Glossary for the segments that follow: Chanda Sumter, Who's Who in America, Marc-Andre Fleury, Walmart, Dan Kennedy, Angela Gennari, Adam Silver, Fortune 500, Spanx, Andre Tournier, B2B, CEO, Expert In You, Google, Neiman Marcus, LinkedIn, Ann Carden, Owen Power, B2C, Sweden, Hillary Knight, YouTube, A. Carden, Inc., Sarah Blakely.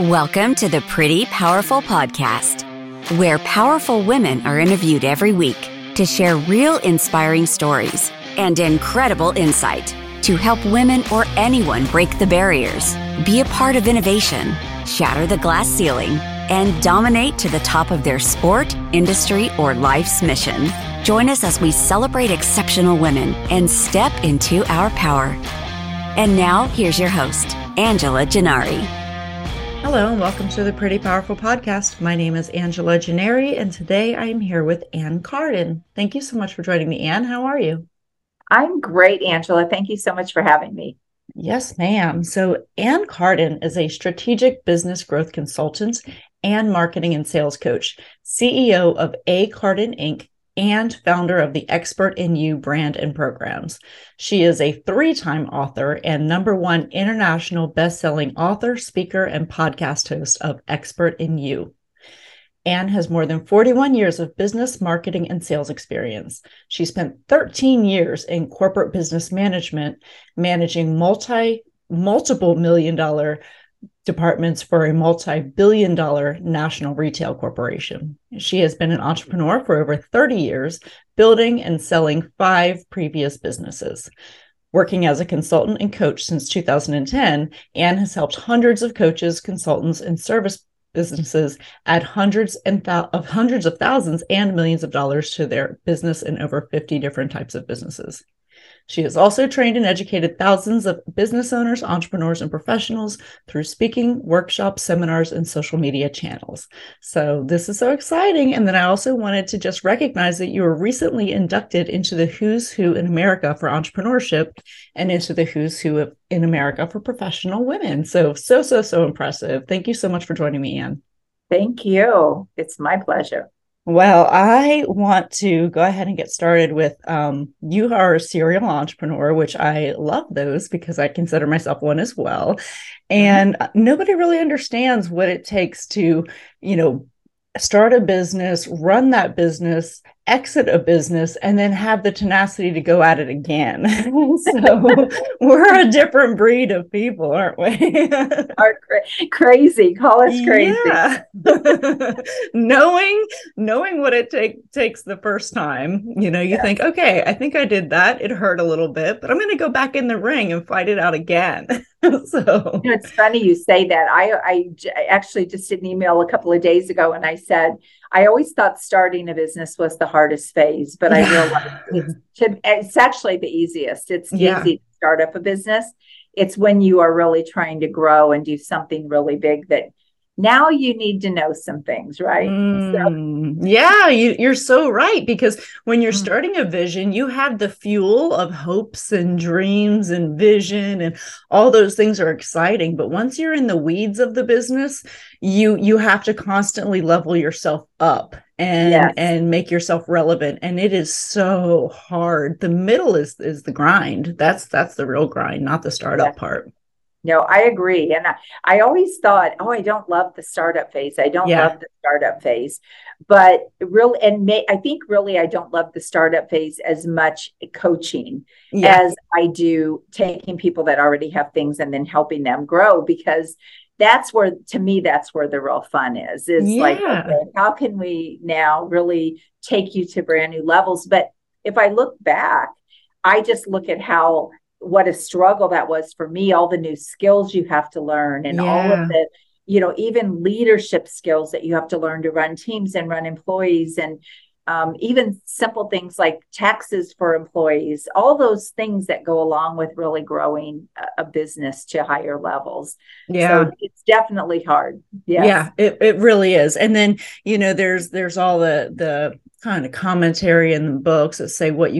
Welcome to the Pretty Powerful Podcast, where powerful women are interviewed every week to share real inspiring stories and incredible insight to help women or anyone break the barriers, be a part of innovation, shatter the glass ceiling, and dominate to the top of their sport, industry, or life's mission. Join us as we celebrate exceptional women and step into our power. And now, here's your host, Angela Gennari. Hello and welcome to the Pretty Powerful Podcast. My name is Angela Gennari, and today I am here with Ann Carden. Thank you so much for joining me, Ann. How are you? I'm great, Angela. Thank you so much for having me. Yes, ma'am. So Ann Carden is a strategic business growth consultant and marketing and sales coach, CEO of A. Carden, Inc., and founder of the Expert in You brand and programs. She is a three-time author and #1 international best-selling author, speaker, and podcast host of Expert in You. Ann has more than 41 years of business, marketing, and sales experience. She spent 13 years in corporate business management, managing multiple million-dollar departments for a multi-billion-dollar national retail corporation. She has been an entrepreneur for over 30 years, building and selling 5 previous businesses. Working as a consultant and coach since 2010, Ann has helped hundreds of coaches, consultants, and service businesses add hundreds of thousands and millions of dollars to their business in over 50 different types of businesses. She has also trained and educated thousands of business owners, entrepreneurs, and professionals through speaking, workshops, seminars, and social media channels. So this is so exciting. And then I also wanted to just recognize that you were recently inducted into the Who's Who in America for Entrepreneurship and into the Who's Who in America for Professional Women. So impressive. Thank you so much for joining me, Ann. Thank you. It's my pleasure. Well, I want to go ahead and get started with you are a serial entrepreneur, which I love those because I consider myself one as well. And nobody really understands what it takes to, start a business, run that business, exit a business, and then have the tenacity to go at it again. So we're a different breed of people, aren't we? Are crazy. Call us crazy. Yeah. knowing what it takes the first time, you think, okay, I think I did that. It hurt a little bit, but I'm going to go back in the ring and fight it out again. So it's funny you say that. I actually just did an email a couple of days ago, and I said, I always thought starting a business was the hardest phase, but I realized it's actually the easiest. It's easy to start up a business. It's when you are really trying to grow and do something really big that now you need to know some things, right? So. Yeah, you're so right. Because when you're starting a vision, you have the fuel of hopes and dreams and vision, and all those things are exciting. But once you're in the weeds of the business, you have to constantly level yourself up and make yourself relevant. And it is so hard. The middle is the grind. That's the real grind, not the startup part. No, I agree. And I always thought, I don't love the startup phase. But I think really I don't love the startup phase as much coaching as I do taking people that already have things and then helping them grow, because that's where the real fun is. Okay, how can we now really take you to brand new levels? But if I look back, I just look at what a struggle that was for me, all the new skills you have to learn and all of the, even leadership skills that you have to learn to run teams and run employees, and even simple things like taxes for employees, all those things that go along with really growing a business to higher levels. Yeah. So it's definitely hard. Yes. Yeah, it really is. And then, there's all the kind of commentary in the books that say what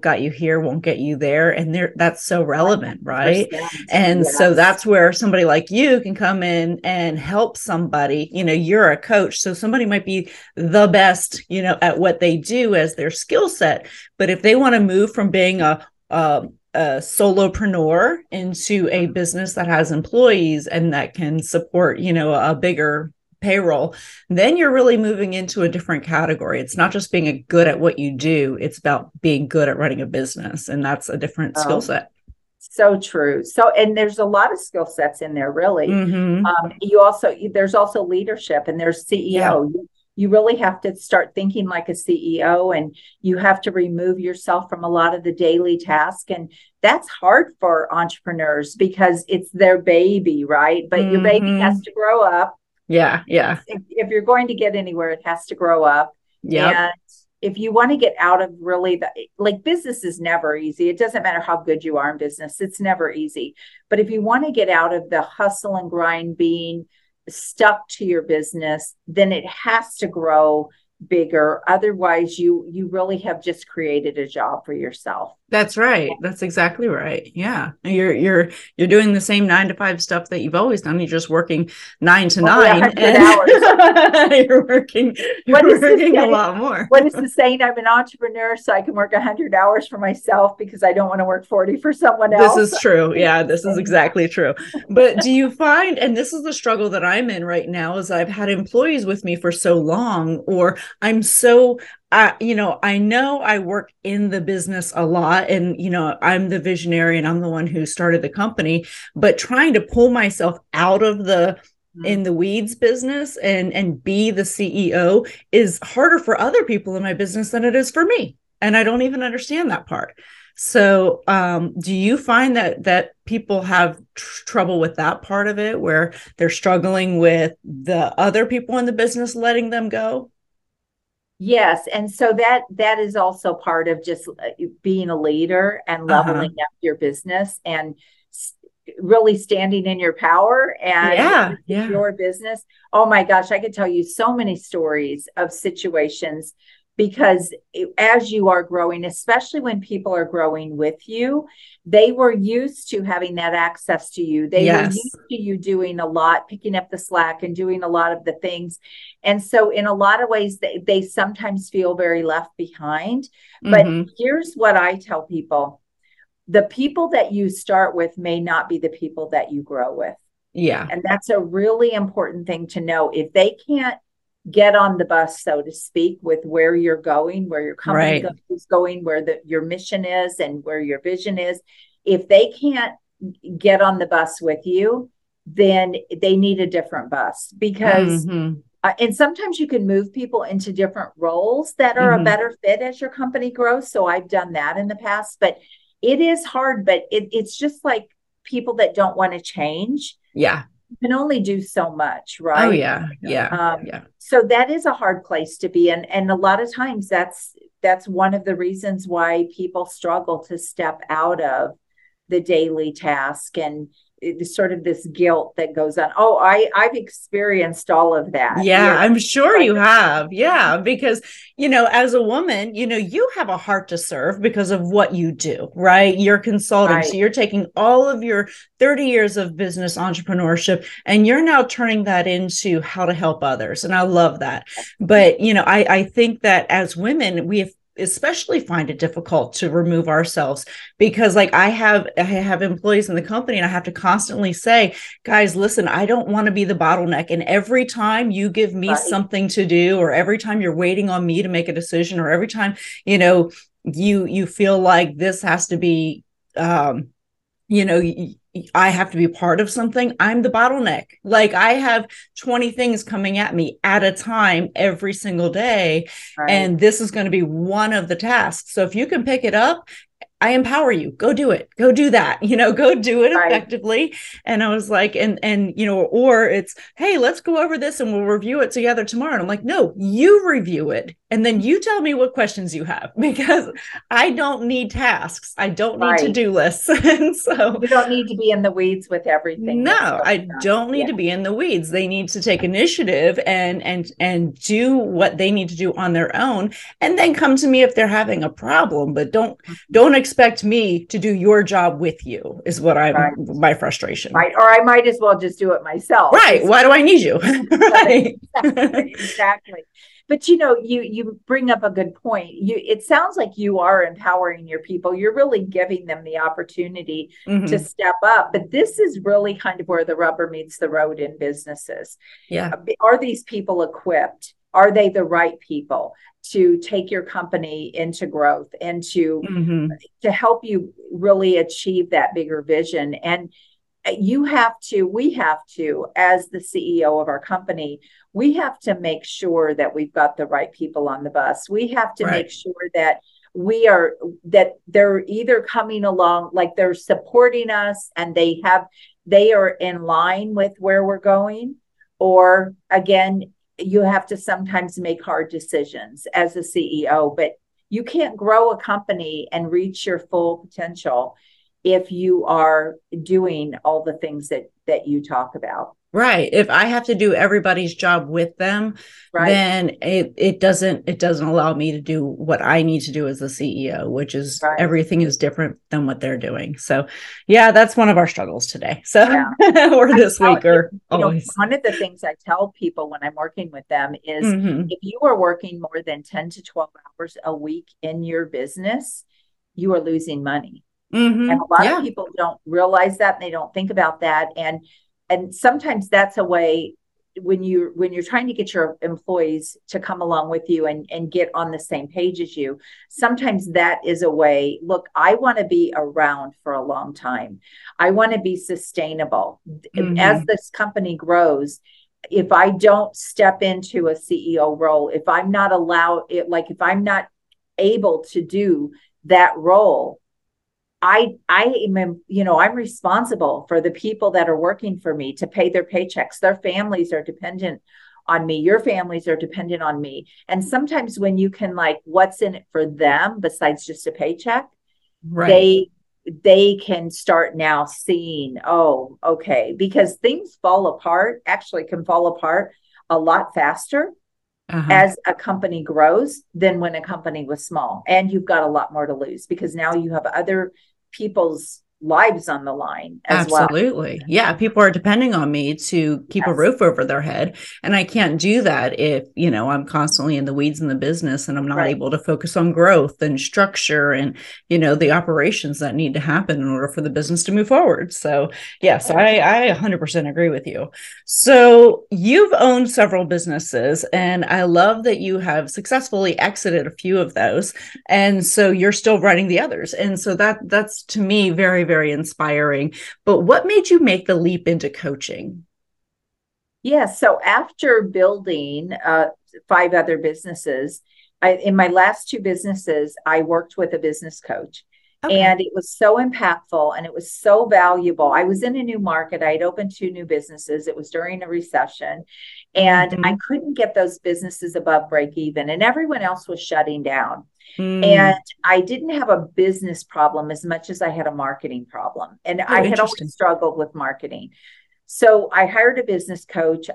got you here won't get you there, and that's so relevant, right? And so that's where somebody like you can come in and help somebody. You're a coach, so somebody might be the best at what they do as their skill set, but if they want to move from being a solopreneur into a business that has employees and that can support a bigger payroll, then you're really moving into a different category. It's not just being good at what you do. It's about being good at running a business. And that's a different skill set. So true. So, and there's a lot of skill sets in there, really. Mm-hmm. There's also leadership, and there's CEO. Yeah. You really have to start thinking like a CEO, and you have to remove yourself from a lot of the daily tasks. And that's hard for entrepreneurs because it's their baby, right? But mm-hmm. your baby has to grow up. Yeah. Yeah. If you're going to get anywhere, it has to grow up. Yeah. If you want to get out of really business is never easy. It doesn't matter how good you are in business. It's never easy. But if you want to get out of the hustle and grind being stuck to your business, then it has to grow bigger. Otherwise, you really have just created a job for yourself. That's right. That's exactly right. Yeah. You're doing the same 9-to-5 stuff that you've always done. You're just working 9 to 9 hours. You're working a lot more. What is the saying? I'm an entrepreneur, so I can work 100 hours for myself because I don't want to work 40 for someone else. This is true. Yeah, this is exactly true. But do you find, and this is the struggle that I'm in right now, is I've had employees with me for so long, or I'm so, I know I work in the business a lot, and, I'm the visionary and I'm the one who started the company, but trying to pull myself out of the in the weeds business and be the CEO is harder for other people in my business than it is for me. And I don't even understand that part. So do you find that people have trouble with that part of it, where they're struggling with the other people in the business letting them go? Yes. And so that is also part of just being a leader and leveling up your business and really standing in your power and your business. Oh my gosh, I could tell you so many stories of situations, because as you are growing, especially when people are growing with you, they were used to having that access to you. They were used to you doing a lot, picking up the slack and doing a lot of the things. And so in a lot of ways, they sometimes feel very left behind. But here's what I tell people. The people that you start with may not be the people that you grow with. Yeah. And that's a really important thing to know. If they can't get on the bus, so to speak, with where you're going, where your company is going, where your mission is and where your vision is. If they can't get on the bus with you, then they need a different bus, because and sometimes you can move people into different roles that are a better fit as your company grows. So I've done that in the past, but it is hard, but it's just like people that don't want to change. Yeah. Can only do so much, right? Oh yeah. Yeah. So that is a hard place to be. And a lot of times that's one of the reasons why people struggle to step out of the daily task, and sort of this guilt that goes on. Oh, I've experienced all of that. Yeah, I'm sure you have. Yeah. Because, as a woman, you have a heart to serve because of what you do, right? You're consulting. Right. So you're taking all of your 30 years of business entrepreneurship, and you're now turning that into how to help others. And I love that. But, I think that as women, we have especially find it difficult to remove ourselves, because I have employees in the company, and I have to constantly say, guys, listen, I don't want to be the bottleneck. And every time you give me something to do, or every time you're waiting on me to make a decision, or every time, you feel like this has to be, I have to be part of something, I'm the bottleneck. I have 20 things coming at me at a time every single day. Right. And this is going to be one of the tasks. So if you can pick it up, I empower you. Go do it. Go do that. Go do it effectively. And I was like, or it's, hey, let's go over this and we'll review it together tomorrow. And I'm like, no, you review it. And then you tell me what questions you have, because I don't need tasks. I don't need to-do lists. And so you don't need to be in the weeds with everything. No, I don't need to be in the weeds. They need to take initiative and do what they need to do on their own, and then come to me if they're having a problem, but don't expect me to do your job with you is what I'm my frustration. Right. Or I might as well just do it myself. Right. Why do I need you? Right. Exactly. But you bring up a good point. It sounds like you are empowering your people. You're really giving them the opportunity to step up. But this is really kind of where the rubber meets the road in businesses. Yeah. Are these people equipped Are they the right people to take your company into growth and to help you really achieve that bigger vision? And we have to, as the CEO of our company, we have to make sure that we've got the right people on the bus. We have to make sure that they're either coming along, like they're supporting us and they are in line with where we're going. Or again, you have to sometimes make hard decisions as a CEO, but you can't grow a company and reach your full potential if you are doing all the things that you talk about. Right. If I have to do everybody's job with them, then it doesn't allow me to do what I need to do as the CEO, which is everything is different than what they're doing. So yeah, that's one of our struggles today. So or this week or always. One of the things I tell people when I'm working with them is if you are working more than 10 to 12 hours a week in your business, you are losing money. And a lot of people don't realize that, and they don't think about that. And sometimes that's a way when you're trying to get your employees to come along with you and get on the same page as you, sometimes that is a way, look, I want to be around for a long time. I want to be sustainable. As this company grows, if I don't step into a CEO role, if I'm not able to do that role, I'm responsible for the people that are working for me to pay their paychecks. Their families are dependent on me. Your families are dependent on me. And sometimes when you can, what's in it for them besides just a paycheck, they can start now seeing, oh, okay, because things can fall apart a lot faster as a company grows than when a company was small. And you've got a lot more to lose because now you have other people's lives on the line as Absolutely. Yeah. People are depending on me to keep a roof over their head. And I can't do that if, I'm constantly in the weeds in the business and I'm not able to focus on growth and structure and, the operations that need to happen in order for the business to move forward. So yes, I 100% agree with you. So you've owned several businesses and I love that you have successfully exited a few of those. And so you're still running the others. And so that's to me, very, very inspiring. But what made you make the leap into coaching? Yeah. So after building 5 other businesses, in my last 2 businesses, I worked with a business coach. Okay. And it was so impactful and it was so valuable. I was in a new market. I had opened 2 new businesses. It was during a recession and I couldn't get those businesses above break even and everyone else was shutting down. And I didn't have a business problem as much as I had a marketing problem. And I had always struggled with marketing. So I hired a business coach.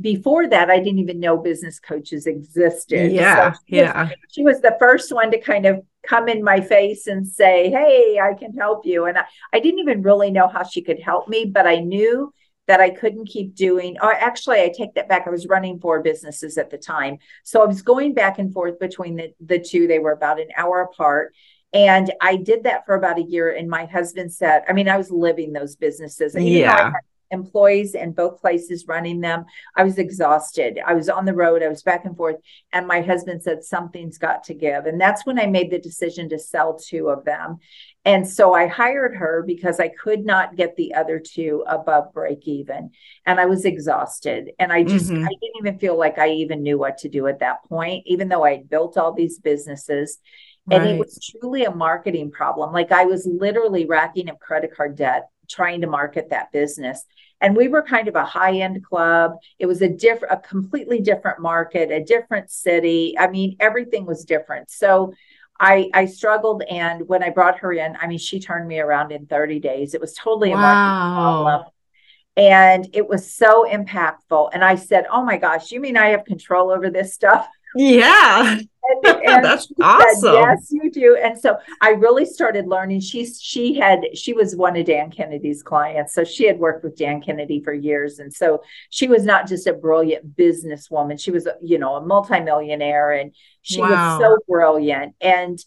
Before that, I didn't even know business coaches existed. Yeah, so she was the first one to kind of come in my face and say, hey, I can help you. And I didn't even really know how she could help me, but I knew that I couldn't keep doing. Or actually, I take that back. I was running 4 businesses at the time. So I was going back and forth between the 2. They were about an hour apart. And I did that for about a year. And my husband said, I was living those businesses. And even employees in both places running them. I was exhausted. I was on the road. I was back and forth. And my husband said, something's got to give. And that's when I made the decision to sell 2 of them. And so I hired her because I could not get the other 2 above break even. And I was exhausted. And I just, I didn't even feel like I even knew what to do at that point, even though I had built all these businesses. And it was truly a marketing problem. I was literally racking up credit card debt, trying to market that business. And we were kind of a high-end club. It was a completely different market, a different city. Everything was different. So I struggled. And when I brought her in, she turned me around in 30 days. It was totally a marketing problem. And it was so impactful. And I said, oh my gosh, you mean I have control over this stuff? Yeah. And that's awesome. Said, yes, you do. And so I really started learning. She was one of Dan Kennedy's clients. So she had worked with Dan Kennedy for years. And so she was not just a brilliant businesswoman. She was, a multimillionaire and she was so brilliant. And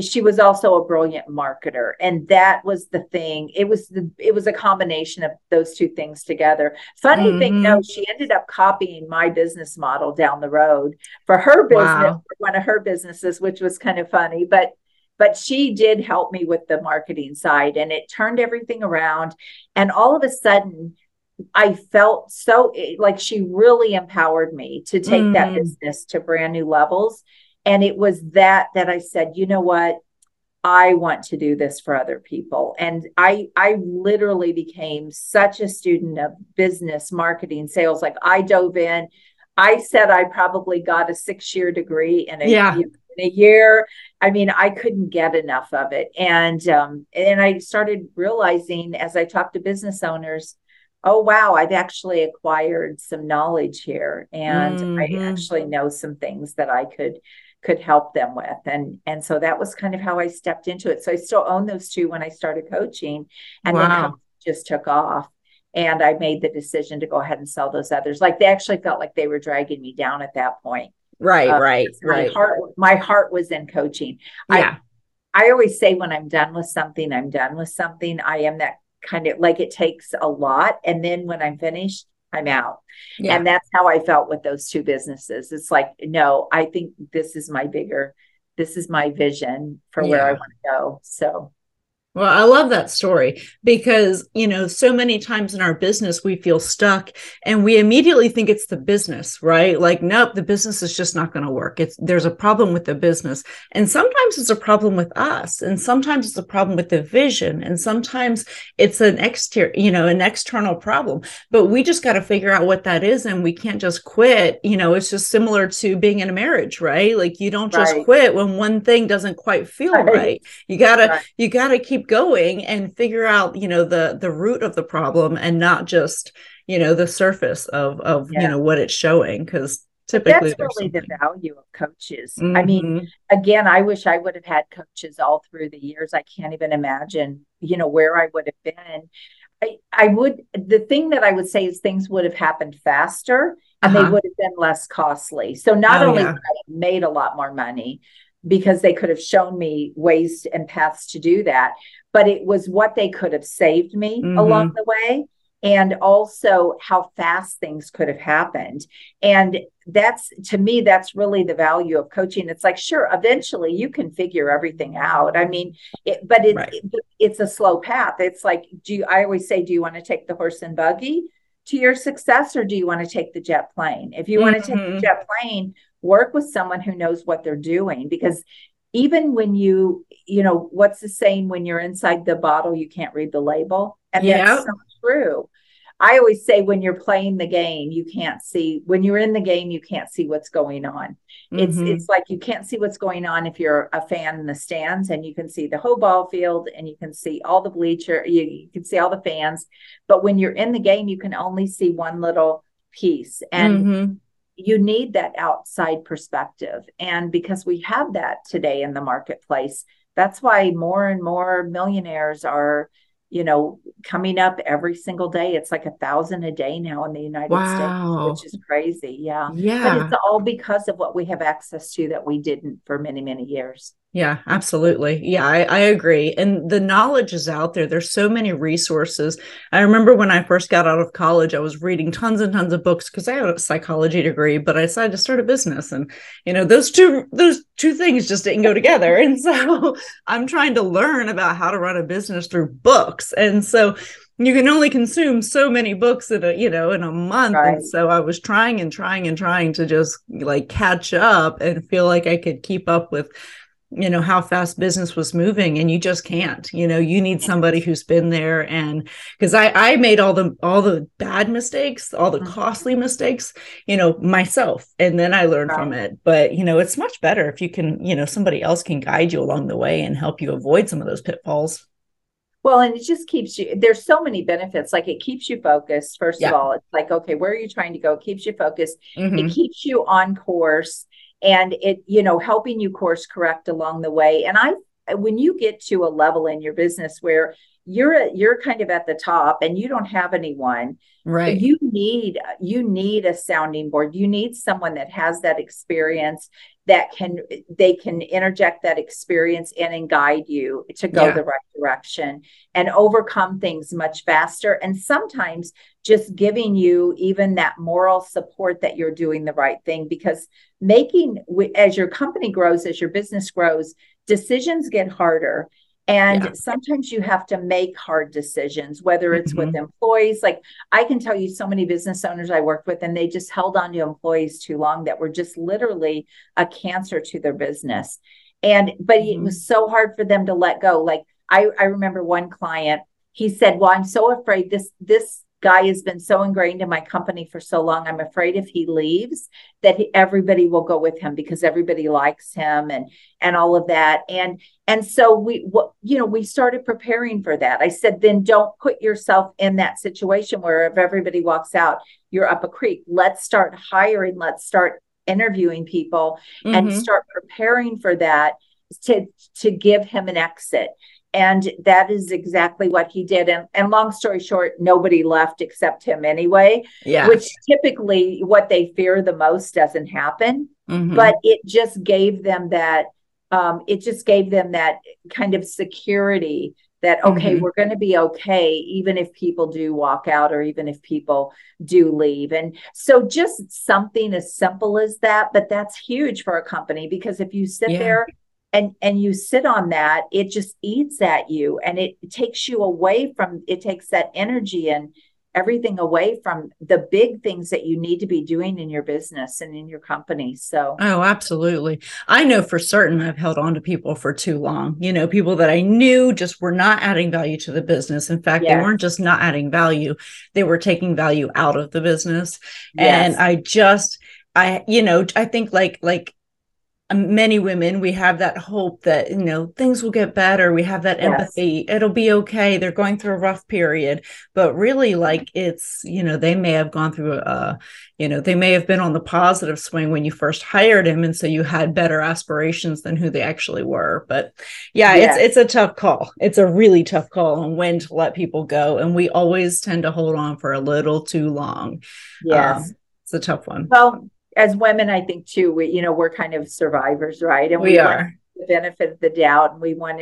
she was also a brilliant marketer. And that was the thing. It was a combination of those two things together. Funny thing, though, she ended up copying my business model down the road for her business, for one of her businesses, which was kind of funny, but she did help me with the marketing side, and it turned everything around. And all of a sudden, I felt so like she really empowered me to take that business to brand new levels. And it was that I said, you know what, I want to do this for other people. And I literally became such a student of business, marketing, sales. Like, I dove in. I said I probably got a 6-year degree in a year. I mean, I couldn't get enough of it. And I started realizing as I talked to business owners, oh, wow, I've actually acquired some knowledge here. And I actually know some things that I could help them with. And so that was kind of how I stepped into it. So I still own those two when I started coaching, and then coaching just took off. And I made the decision to go ahead and sell those others. Like, they actually felt like they were dragging me down at that point. My heart was in coaching. Yeah. I always say, when I'm done with something, I'm done with something. I am that kind of, like, it takes a lot. And then when I'm finished, I'm out. Yeah. And that's how I felt with those two businesses. It's like, no, I think this is my vision for where I want to go. So. Well, I love that story, because, you know, so many times in our business, we feel stuck and we immediately think it's the business, right? Like, nope, the business is just not going to work. There's a problem with the business. And sometimes it's a problem with us. And sometimes it's a problem with the vision. And sometimes it's an external problem, but we just got to figure out what that is. And we can't just quit. You know, it's just similar to being in a marriage, right? Like, you don't just quit when one thing doesn't quite feel right. You gotta keep going and figure out, you know, the root of the problem, and not just, you know, the surface of you know, what it's showing. Because typically that's really the value of coaches. Mm-hmm. I mean, again, I wish I would have had coaches all through the years. I can't even imagine, you know, where I would have been. The thing that I would say is things would have happened faster, and they would have been less costly. So not only would I have made a lot more money, because they could have shown me ways and paths to do that, but it was what they could have saved me along the way, and also how fast things could have happened. And that's really the value of coaching. It's like, sure, eventually you can figure everything out. I mean, it's a slow path. It's like, I always say, do you want to take the horse and buggy to your success, or do you want to take the jet plane? If you want to take the jet plane, work with someone who knows what they're doing, because even when you know, what's the saying, when you're inside the bottle, you can't read the label. And that's so true. I always say, when you're playing the game, when you're in the game, you can't see what's going on. It's like, you can't see what's going on if you're a fan in the stands, and you can see the whole ball field, and you can see all the bleacher, you can see all the fans. But when you're in the game, you can only see one little piece. And you need that outside perspective. And because we have that today in the marketplace, that's why more and more millionaires are, you know, coming up every single day. It's like 1,000 a day now in the United States, which is crazy. Yeah. But it's all because of what we have access to that we didn't for many, many years. Yeah, absolutely. Yeah, I agree. And the knowledge is out there. There's so many resources. I remember when I first got out of college, I was reading tons and tons of books, because I had a psychology degree, but I decided to start a business. And, you know, those two things just didn't go together. And so I'm trying to learn about how to run a business through books. And so you can only consume so many books in a month. Right. And so I was trying to just, like, catch up and feel like I could keep up with, you know, how fast business was moving, and you just can't. You know, you need somebody who's been there. And because I made all the bad mistakes, all the costly mistakes, you know, myself, and then I learned from it. But, you know, it's much better if you can, you know, somebody else can guide you along the way and help you avoid some of those pitfalls. Well, and it just keeps you, there's so many benefits. Like, it keeps you focused. First of all, it's like, okay, where are you trying to go? It keeps you focused. It keeps you on course. And it, you know, helping you course correct along the way. And when you get to a level in your business where you're kind of at the top and you don't have anyone, right? So you need a sounding board. You need someone that has that experience that they can interject that experience in and guide you to go the right direction and overcome things much faster. And sometimes just giving you even that moral support that you're doing the right thing, because as your company grows, as your business grows, decisions get harder. And sometimes you have to make hard decisions, whether it's with employees. Like I can tell you so many business owners I worked with, and they just held on to employees too long that were just literally a cancer to their business. But it was so hard for them to let go. Like I remember one client, he said, well, I'm so afraid this guy has been so ingrained in my company for so long. I'm afraid if he leaves that everybody will go with him because everybody likes him and all of that. And so we started preparing for that. I said, then don't put yourself in that situation where if everybody walks out, you're up a creek. Let's start hiring. Let's start interviewing people and start preparing for that to give him an exit. And that is exactly what he did. And long story short, nobody left except him anyway, which typically what they fear the most doesn't happen. Mm-hmm. But it just gave them that kind of security that, okay, we're going to be okay, even if people do walk out or even if people do leave. And so just something as simple as that, but that's huge for a company, because if you sit there and you sit on that, it just eats at you, and it takes that energy and everything away from the big things that you need to be doing in your business and in your company. So. Oh, absolutely. I know for certain I've held on to people for too long, people that I knew just were not adding value to the business. In fact, they weren't just not adding value. They were taking value out of the business. Yes. And I think like, many women, we have that hope that, things will get better. We have that empathy. It'll be okay. They're going through a rough period, but really they may have gone through they may have been on the positive swing when you first hired them. And so you had better aspirations than who they actually were. But it's a tough call. It's a really tough call on when to let people go. And we always tend to hold on for a little too long. Yes. It's a tough one. Well, as women, I think too, we're kind of survivors, right? And we are the benefit of the doubt, and we want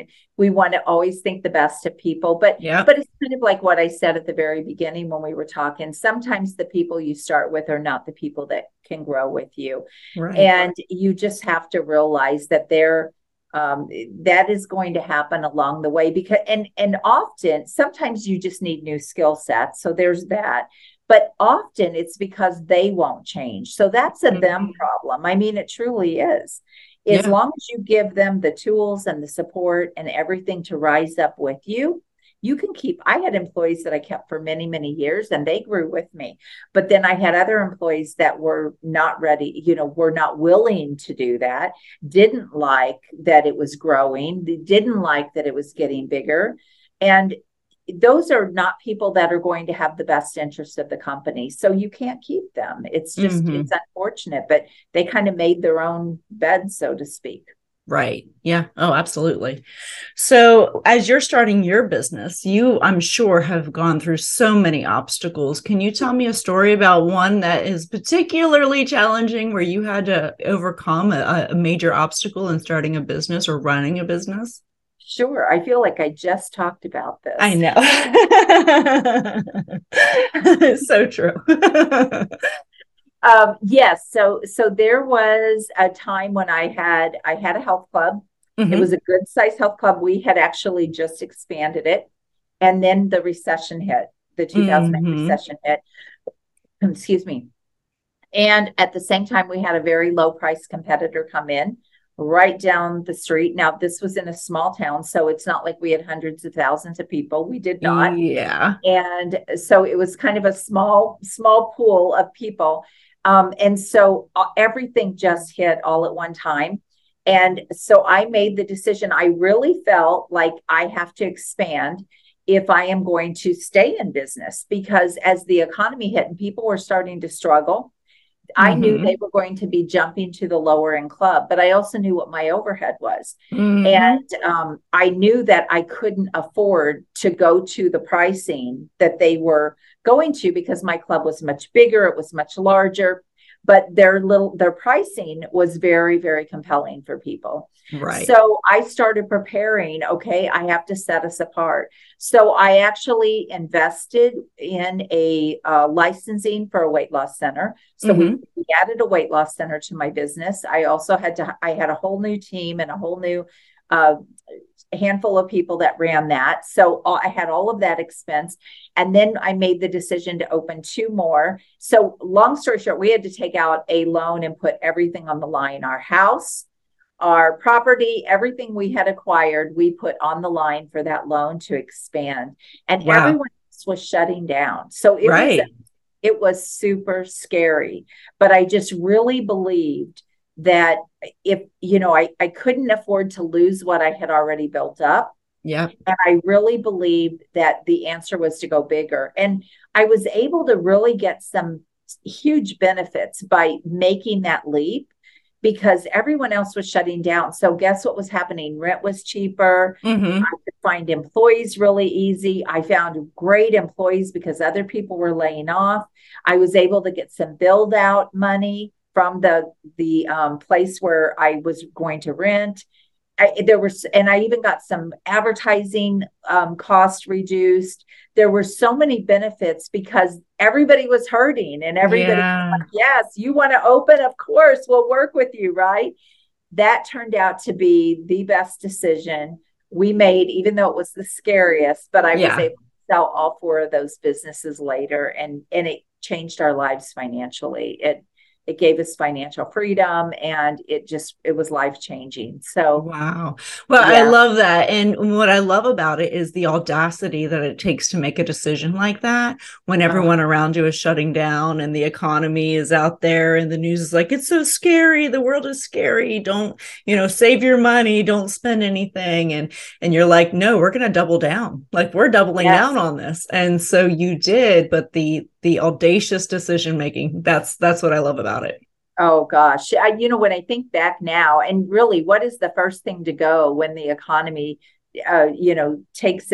to always think the best of people. But it's kind of like what I said at the very beginning when we were talking. Sometimes the people you start with are not the people that can grow with you, right. And you just have to realize that they're that is going to happen along the way. Because and often, sometimes you just need new skill sets. So there's that. But often it's because they won't change. So that's a them problem. I mean, it truly is. As long as you give them the tools and the support and everything to rise up with you, you can keep. I had employees that I kept for many, many years, and they grew with me. But then I had other employees that were not ready, were not willing to do that, didn't like that it was growing, didn't like that it was getting bigger. And those are not people that are going to have the best interest of the company. So you can't keep them. It's just, it's unfortunate, but they kind of made their own bed, so to speak. Right. Yeah. Oh, absolutely. So as you're starting your business, you, I'm sure, have gone through so many obstacles. Can you tell me a story about one that is particularly challenging where you had to overcome a major obstacle in starting a business or running a business? Sure. I feel like I just talked about this. I know. It's so true. Yes. So there was a time when I had a health club. It was a good size health club. We had actually just expanded it. And then the recession hit, the 2008 recession hit. Excuse me. And at the same time, we had a very low price competitor come in right down the street. Now, this was in a small town, so it's not like we had hundreds of thousands of people. We did not. Yeah. And so it was kind of a small pool of people. And so everything just hit all at one time. And so I made the decision. I really felt like I have to expand if I am going to stay in business, because as the economy hit and people were starting to struggle, I knew they were going to be jumping to the lower end club, but I also knew what my overhead was. And I knew that I couldn't afford to go to the pricing that they were going to because my club was much bigger. It was much larger, but their pricing was very, very compelling for people. Right. So I started preparing, okay, I have to set us apart. So I actually invested in a licensing for a weight loss center. So we added a weight loss center to my business. I also had a whole new team and a whole new handful of people that ran that. So I had all of that expense. And then I made the decision to open two more. So long story short, we had to take out a loan and put everything on the line. Our house, our property, everything we had acquired, we put on the line for that loan to expand. And everyone else was shutting down. So it was super scary. But I just really believed that if, you know, I couldn't afford to lose what I had already built up. Yeah. And I really believed that the answer was to go bigger. And I was able to really get some huge benefits by making that leap because everyone else was shutting down. So guess what was happening? Rent was cheaper. I could find employees really easy. I found great employees because other people were laying off. I was able to get some build out money from the place where I was going to rent. I even got some advertising cost reduced. There were so many benefits because everybody was hurting and everybody was like, yes, you want to open? Of course, we'll work with you, right? That turned out to be the best decision we made, even though it was the scariest, but I was able to sell all four of those businesses later. And it changed our lives financially. It gave us financial freedom and it was life-changing. So, wow. Well, I love that. And what I love about it is the audacity that it takes to make a decision like that when everyone around you is shutting down and the economy is out there and the news is like, it's so scary. The world is scary. Don't, save your money. Don't spend anything. And you're like, no, we're going to double down. Like we're doubling down on this. And so you did, but the audacious decision-making, that's what I love about it. Oh gosh. When I think back now and really what is the first thing to go when the economy, takes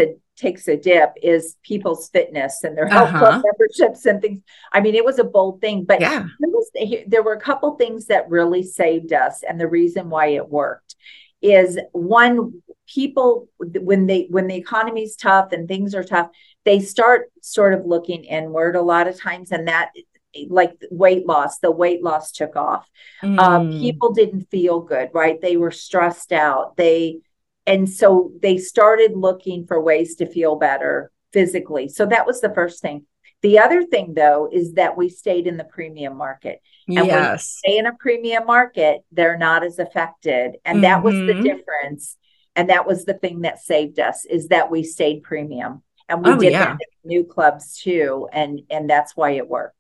a dip is people's fitness and their health club memberships and things. I mean, it was a bold thing, but there were a couple things that really saved us. And the reason why it worked is one, people, when the economy's tough and things are tough, they start sort of looking inward a lot of times. And that like the weight loss took off. People didn't feel good, right? They were stressed out. So they started looking for ways to feel better physically. So that was the first thing. The other thing though, is that we stayed in the premium market. And when you stay in a premium market, they're not as affected. And that was the difference. And that was the thing that saved us is that we stayed premium. And we did that in new clubs too. And that's why it worked.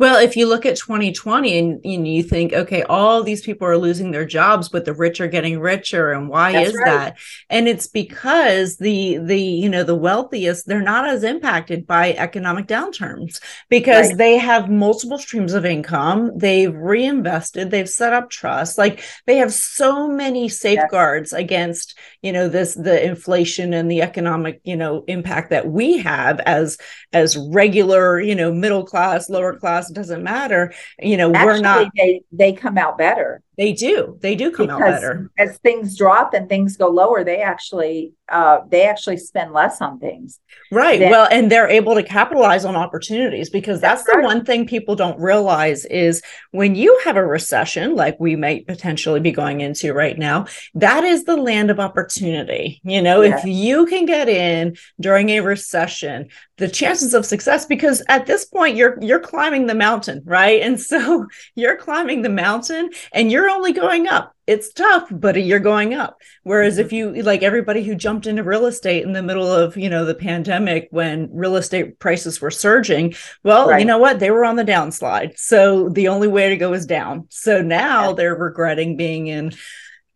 Well, if you look at 2020 and you think, okay, all these people are losing their jobs, but the rich are getting richer. And why is that? And it's because the wealthiest, they're not as impacted by economic downturns because they have multiple streams of income. They've reinvested, they've set up trusts. Like they have so many safeguards against, the inflation and the economic, impact that we have as regular, middle class, lower class, doesn't matter. Actually, we're not. They come out better. They do. They do come out better. As things drop and things go lower, they actually spend less on things. Right. Well, and they're able to capitalize on opportunities because that's the one thing people don't realize is when you have a recession, like we might potentially be going into right now, that is the land of opportunity. If you can get in during a recession, the chances of success, because at this point you're climbing the mountain, right? And so you're climbing the mountain and you're only going up. It's tough, but you're going up. Whereas if you like everybody who jumped into real estate in the middle of, the pandemic when real estate prices were surging, well, you know what? They were on the downslide. So the only way to go is down. So now they're regretting being in,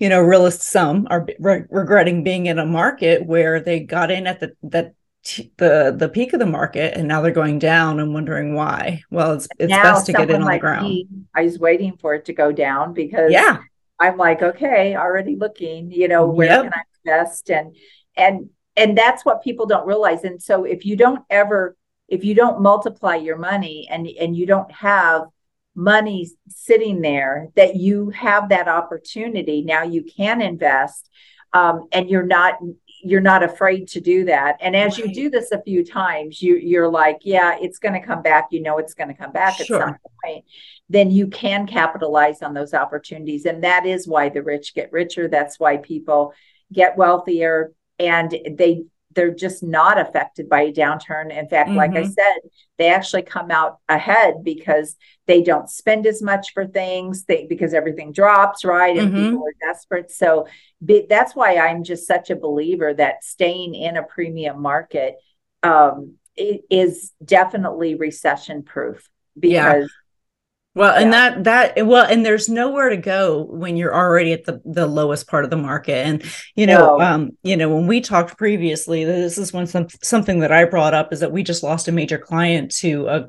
realists, some are regretting being in a market where they got in at that the peak of the market, and now they're going down and wondering why. Well, it's best to get in on the ground. I was waiting for it to go down because I'm like, okay, already looking, where can I invest? And that's what people don't realize. And so if you don't multiply your money and you don't have money sitting there that you have that opportunity, now you can invest. And you're not afraid to do that. And as you do this a few times, you're like, yeah, it's going to come back. It's going to come back at some point. Then you can capitalize on those opportunities. And that is why the rich get richer. That's why people get wealthier, and they're just not affected by a downturn. In fact, like I said, they actually come out ahead because they don't spend as much for things because everything drops, right? And people are desperate. So that's why I'm just such a believer that staying in a premium market is definitely recession proof because and there's nowhere to go when you're already at the lowest part of the market. And, when we talked previously, this is something that I brought up, is that we just lost a major client they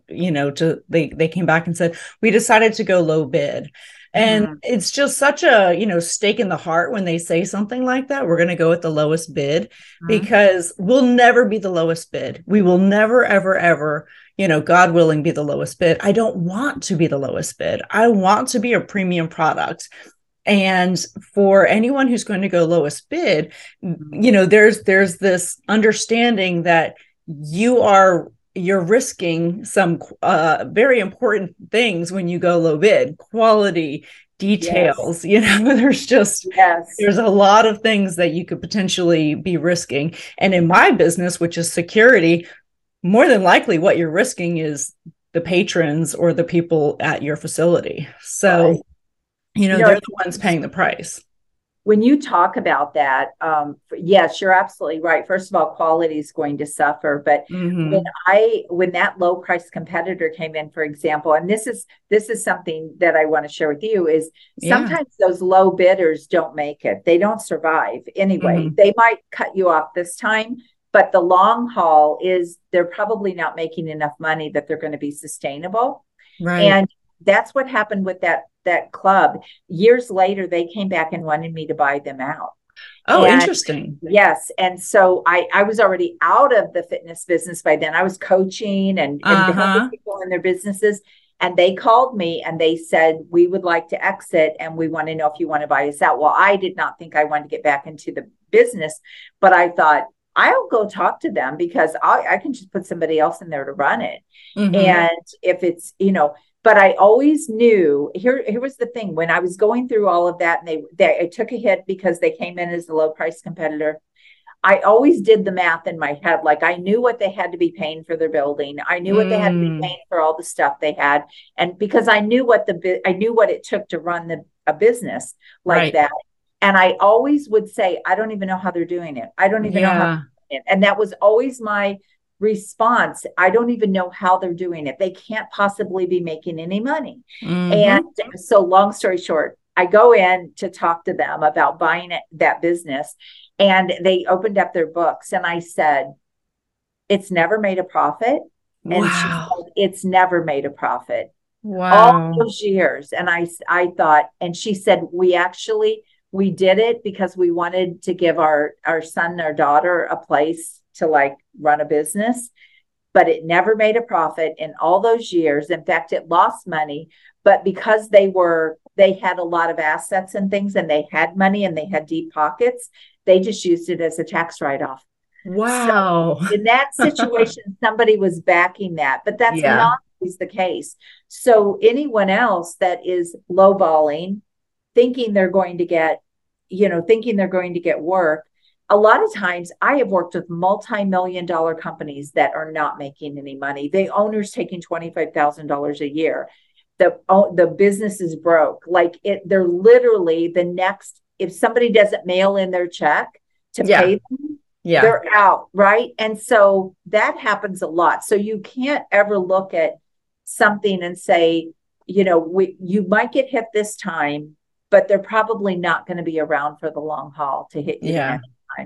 came back and said, we decided to go low bid. And it's just such a, stake in the heart when they say something like that. We're going to go at the lowest bid because we'll never be the lowest bid. We will never, ever, ever, God willing, be the lowest bid. I don't want to be the lowest bid. I want to be a premium product. And for anyone who's going to go lowest bid, there's this understanding that you're risking some very important things when you go low bid, quality, details, there's a lot of things that you could potentially be risking. And in my business, which is security, more than likely what you're risking is the patrons or the people at your facility. So, they're the ones paying the price. When you talk about that, yes, you're absolutely right. First of all, quality is going to suffer. But when that low price competitor came in, for example, and this is something that I want to share with you, is sometimes those low bidders don't make it. They don't survive anyway. They might cut you off this time, but the long haul is they're probably not making enough money that they're going to be sustainable. Right. And that's what happened with that club. Years later, they came back and wanted me to buy them out. Oh, interesting. Yes. And so I was already out of the fitness business by then. I was coaching and helping people in their businesses. And they called me and they said, we would like to exit and we want to know if you want to buy us out. Well, I did not think I wanted to get back into the business, but I thought, I'll go talk to them because I can just put somebody else in there to run it. And if it's, but I always knew, here was the thing, when I was going through all of that and I took a hit because they came in as the low price competitor, I always did the math in my head. Like I knew what they had to be paying for their building. I knew what they had to be paying for all the stuff they had. And because I knew I knew what it took to run a business like that. And I always would say, I don't even know how they're doing it. I don't even know how they're doing it. And that was always my response. I don't even know how they're doing it. They can't possibly be making any money. And so long story short, I go in to talk to them about buying that business, and they opened up their books and I said, it's never made a profit. And she said, it's never made a profit. Wow. All those years. And I thought, and she said, we did it because we wanted to give our son and our daughter a place to like run a business, but it never made a profit in all those years. In fact, it lost money, but because they had a lot of assets and things, and they had money and they had deep pockets, they just used it as a tax write-off. Wow. So in that situation, somebody was backing that, but that's not always the case. So anyone else that is lowballing, thinking they're going to get work, a lot of times I have worked with multi-million dollar companies that are not making any money. The owner's taking $25,000 a year. The business is broke. They're literally the next, if somebody doesn't mail in their check to pay them, they're out, right? And so that happens a lot. So you can't ever look at something and say, you might get hit this time, but they're probably not going to be around for the long haul to hit you.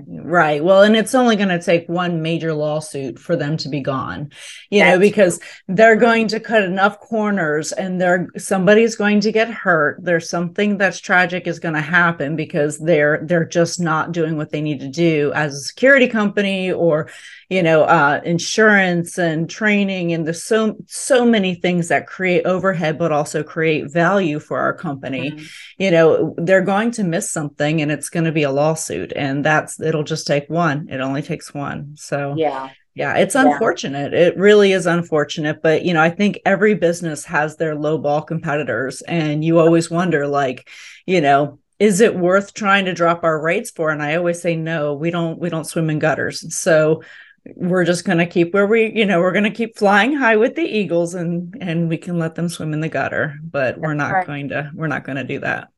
Right. Well, and it's only going to take one major lawsuit for them to be gone, you know, because they're going to cut enough corners and somebody's going to get hurt. There's something that's tragic is going to happen because they're just not doing what they need to do as a security company or, you know, insurance and training. And there's so many things that create overhead, but also create value for our company. Mm-hmm. You know, they're going to miss something and it's going to be a lawsuit. And it'll just take one. It only takes one. So yeah, it's unfortunate. It really is unfortunate. But, you know, I think every business has their lowball competitors. And you always wonder, like, you know, is it worth trying to drop our rates for? And I always say, no, we don't swim in gutters. So we're just going to keep where we're going to keep flying high with the eagles and we can let them swim in the gutter, but we're not going to do that.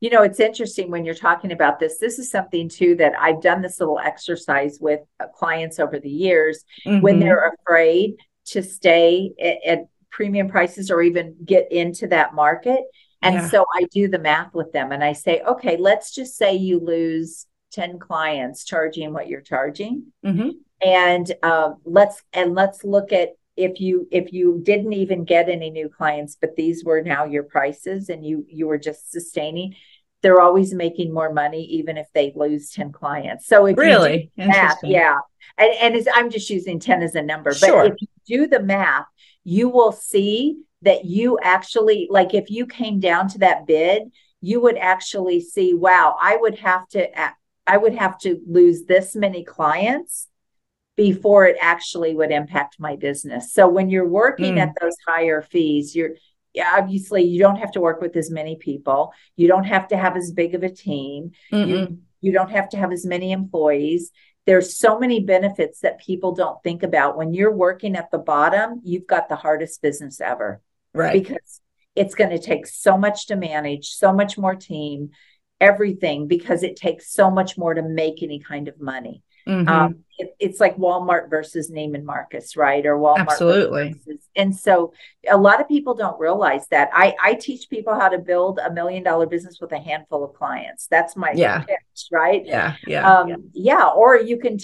You know, it's interesting when you're talking about this. This is something, too, that I've done this little exercise with clients over the years when they're afraid to stay at premium prices or even get into that market. And so I do the math with them and I say, OK, let's just say you lose 10 clients charging what you're charging. Mm-hmm. And let's look at if you didn't even get any new clients, but these were now your prices and you were just sustaining. They're always making more money, even if they lose 10 clients. So if really you do the math, and I'm just using 10 as a number, but if you do the math, you will see that you actually, like if you came down to that bid, you would actually see, wow, I would have to lose this many clients before it actually would impact my business. So when you're working at those higher fees, you're obviously you don't have to work with as many people. You don't have to have as big of a team. You don't have to have as many employees. There's so many benefits that people don't think about. When you're working at the bottom, you've got the hardest business ever, right? Because it's going to take so much to manage, so much more team, everything, because it takes so much more to make any kind of money. Mm-hmm. It's like Walmart versus Neiman Marcus, right? Or Walmart. Absolutely. And so a lot of people don't realize that. I teach people how to build $1 million business with a handful of clients. That's my pitch, right? Or you can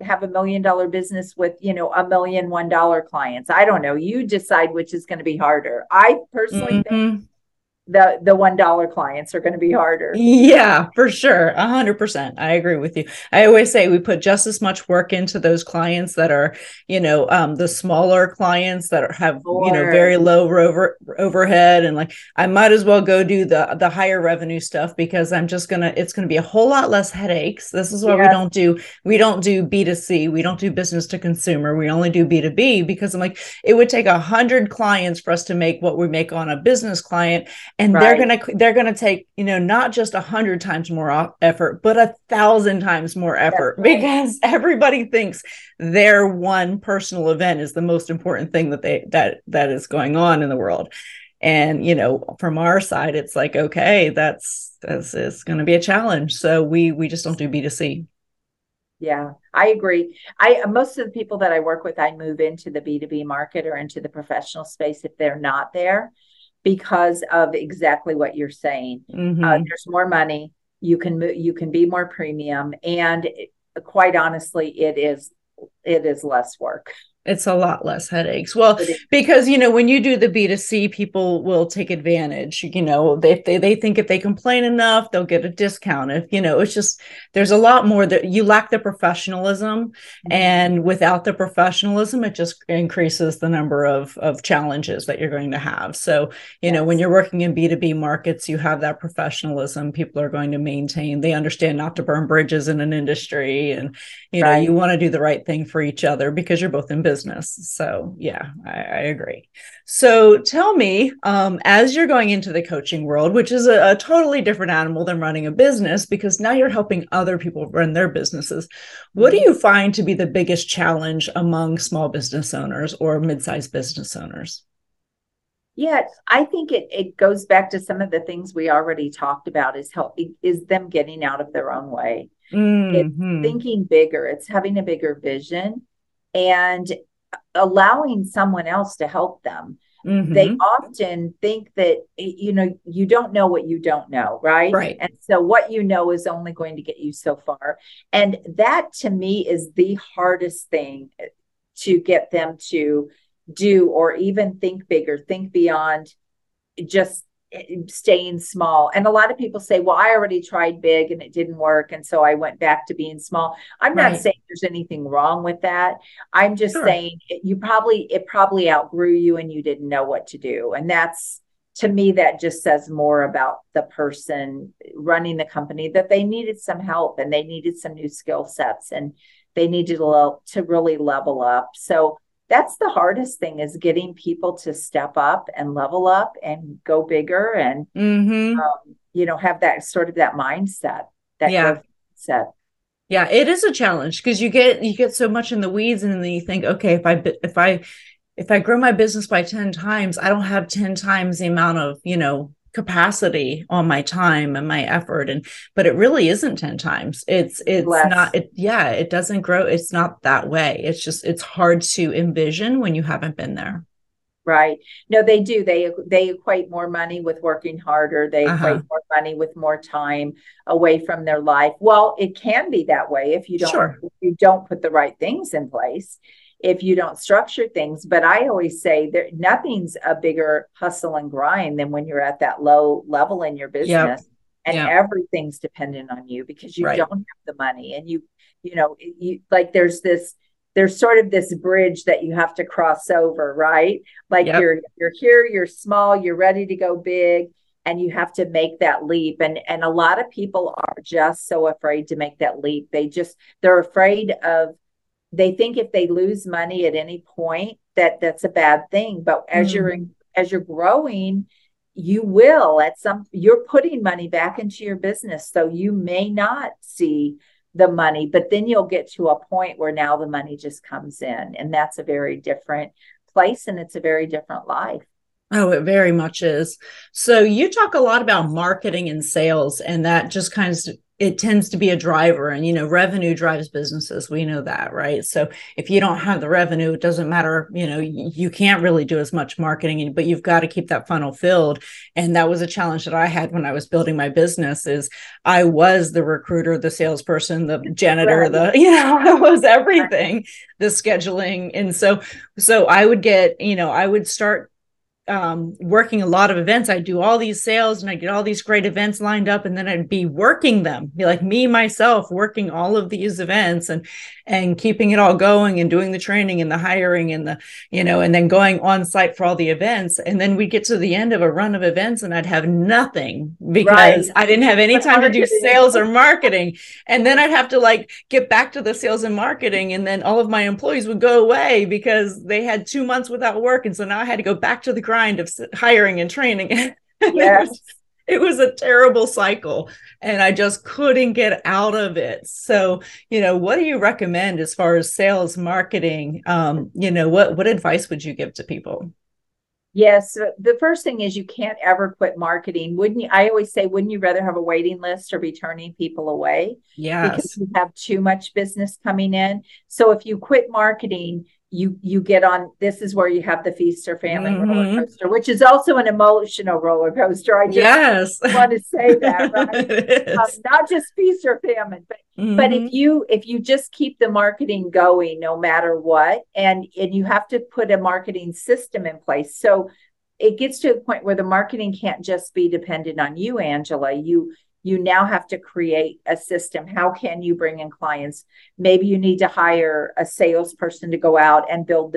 have $1 million business with, you know, $1,000,001 clients. I don't know. You decide which is going to be harder. I personally think the $1 clients are going to be harder. Yeah, for sure. 100%. I agree with you. I always say we put just as much work into those clients that are, you know, the smaller clients that have, you know, very low overhead. And like, I might as well go do the higher revenue stuff because it's going to be a whole lot less headaches. This is what we don't do B2C. We don't do business to consumer. We only do B2B because I'm like, it would take 100 clients for us to make what we make on a business client. And they're gonna take, you know, not just 100 times more effort, but 1,000 times more effort because everybody thinks their one personal event is the most important thing that is going on in the world. And, you know, from our side, it's like, okay, it's going to be a challenge. So we just don't do B2C. Yeah, I agree. Most of the people that I work with, I move into the B2B market or into the professional space if they're not there, because of exactly what you're saying. There's more money. You can be more premium. And quite honestly, it is less work. It's a lot less headaches. Well, because, you know, when you do the B2C, people will take advantage. You know, they think if they complain enough, they'll get a discount. If, you know, it's just, there's a lot more that you lack the professionalism. And without the professionalism, it just increases the number of challenges that you're going to have. So, you know, when you're working in B2B markets, you have that professionalism. People are going to maintain, they understand not to burn bridges in an industry. And, you know, you want to do the right thing for each other because you're both in business. So yeah, I agree. So tell me, as you're going into the coaching world, which is a totally different animal than running a business, because now you're helping other people run their businesses. What do you find to be the biggest challenge among small business owners or mid-sized business owners? Yeah, I think it goes back to some of the things we already talked about is them getting out of their own way. It's thinking bigger. It's having a bigger vision and allowing someone else to help them. Mm-hmm. They often think that, you know, you don't know what you don't know, right? Right. And so what you know is only going to get you so far. And that to me is the hardest thing to get them to do, or even think bigger, think beyond just staying small. And a lot of people say, well, I already tried big and it didn't work, and so I went back to being small. I'm right. not saying there's anything wrong with that. I'm just sure. saying it probably outgrew you and you didn't know what to do. And that's, to me, that just says more about the person running the company, that they needed some help and they needed some new skill sets and they needed to really level up. So that's the hardest thing, is getting people to step up and level up and go bigger and, mm-hmm. Have that sort of that mindset. That yeah. mindset. Yeah. It is a challenge because you get so much in the weeds, and then you think, okay, if I grow my business by 10 times, I don't have 10 times the amount of, capacity on my time and my effort. But it really isn't 10 times. It's less. It doesn't grow. It's not that way. It's just, it's hard to envision when you haven't been there. Right. No, they do. They equate more money with working harder. They equate uh-huh. more money with more time away from their life. Well, it can be that way if you don't put the right things in place, if you don't structure things. But I always say there, nothing's a bigger hustle and grind than when you're at that low level in your business. Yep. And yep. everything's dependent on you because you right. don't have the money. And there's sort of this bridge that you have to cross over, right? Like yep. you're here, you're small, you're ready to go big, and you have to make that leap. And a lot of people are just so afraid to make that leap. They're afraid of, they think if they lose money at any point, that's a bad thing. But as mm-hmm. you're growing, you will you're putting money back into your business. So you may not see the money, but then you'll get to a point where now the money just comes in, and that's a very different place. And it's a very different life. Oh, it very much is. So you talk a lot about marketing and sales, and that just kind of, it tends to be a driver, and, revenue drives businesses. We know that, right? So if you don't have the revenue, it doesn't matter, you can't really do as much marketing, but you've got to keep that funnel filled. And that was a challenge that I had when I was building my business, is I was the recruiter, the salesperson, the janitor, right. I was everything, the scheduling. And so I would get, I would start working a lot of events. I do all these sales and I get all these great events lined up, and then I'd be working them, be like me, myself, working all of these events and keeping it all going and doing the training and the hiring and the, and then going on site for all the events. And then we'd get to the end of a run of events and I'd have nothing because right. I didn't have any time to do sales or marketing. And then I'd have to get back to the sales and marketing. And then all of my employees would go away because they had 2 months without work. And so now I had to go back to the grind of hiring and training. Yes. It was a terrible cycle, and I just couldn't get out of it. So, what do you recommend as far as sales, marketing? What advice would you give to people? Yes. The first thing is, you can't ever quit marketing. I always say, wouldn't you rather have a waiting list or be turning people away? Yes. Because you have too much business coming in. So if you quit marketing, you get on, this is where you have the feast or famine mm-hmm. roller coaster, which is also an emotional roller coaster. I just want to say that, right? Not just feast or famine, but mm-hmm. but if you just keep the marketing going no matter what, and you have to put a marketing system in place. So it gets to a point where the marketing can't just be dependent on you, Angela. You now have to create a system. How can you bring in clients? Maybe you need to hire a salesperson to go out and build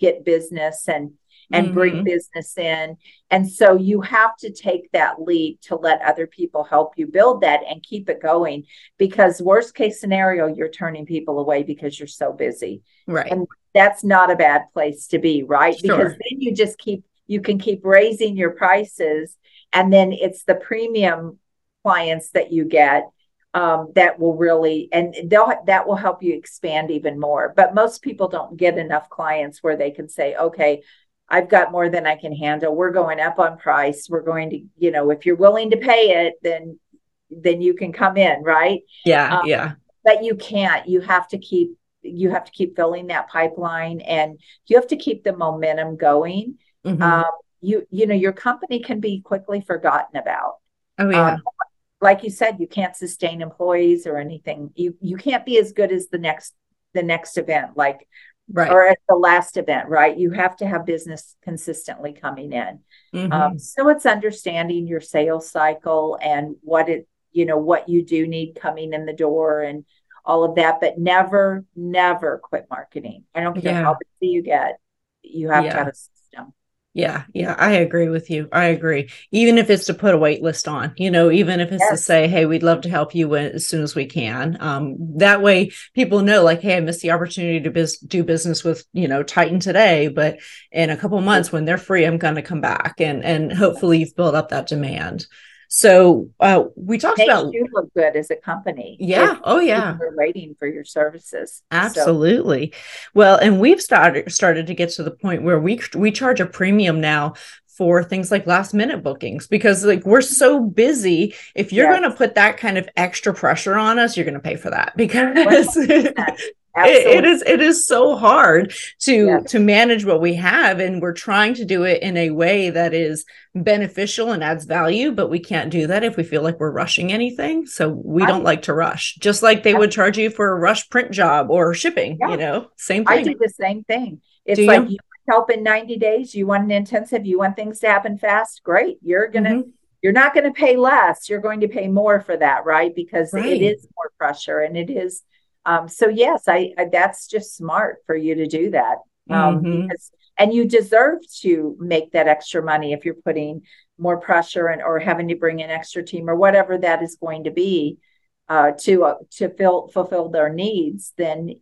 get business and mm-hmm. bring business in. And so you have to take that leap to let other people help you build that and keep it going, because worst case scenario, you're turning people away because you're so busy. Right. And that's not a bad place to be, right? Sure. Because then you can keep raising your prices. And then it's the premium clients that you get that will really, and that will help you expand even more. But most people don't get enough clients where they can say, okay, I've got more than I can handle. We're going up on price. We're going to, if you're willing to pay it, then you can come in, right? Yeah, yeah. But you can't. You have to keep you have to keep filling that pipeline, and you have to keep the momentum going. Mm-hmm. You know, your company can be quickly forgotten about. Oh, yeah. Like you said, you can't sustain employees or anything. You can't be as good as the next event, like, right. Or at the last event, right? You have to have business consistently coming in. Mm-hmm. So it's understanding your sales cycle and what you do need coming in the door and all of that, but never quit marketing. I don't care how busy you get. You have to have a system. Yeah, I agree with you. I agree. Even if it's to put a wait list on, even if it's to say, hey, we'd love to help you as soon as we can. That way people know, like, hey, I missed the opportunity to do business with, Titan today, but in a couple months when they're free, I'm going to come back and hopefully you've built up that demand. So we talked about you look good as a company. Yeah. Oh, yeah. We're waiting for your services. Absolutely. So. Well, and we've started to get to the point where we charge a premium now for things like last minute bookings, because we're so busy. If you're going to put that kind of extra pressure on us, you're going to pay for that, because it is so hard to manage what we have, and we're trying to do it in a way that is beneficial and adds value, but we can't do that if we feel like we're rushing anything. So we don't like to rush, just like they would charge you for a rush print job or shipping, same thing. I do the same thing. It's like you want help in 90 days, you want an intensive, you want things to happen fast. Great. You're not going to pay less. You're going to pay more for that, right? Because it is more pressure, and it is. So yes, I that's just smart for you to do that. And you deserve to make that extra money if you're putting more pressure and or having to bring an extra team or whatever that is going to be to fulfill their needs. Then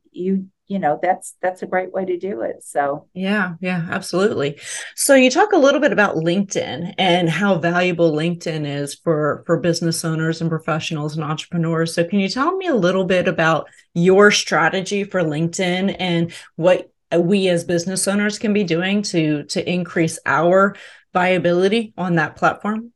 that's a great way to do it. So yeah, absolutely. So you talk a little bit about LinkedIn and how valuable LinkedIn is for business owners and professionals and entrepreneurs. So can you tell me a little bit about your strategy for LinkedIn and what we as business owners can be doing to increase our viability on that platform?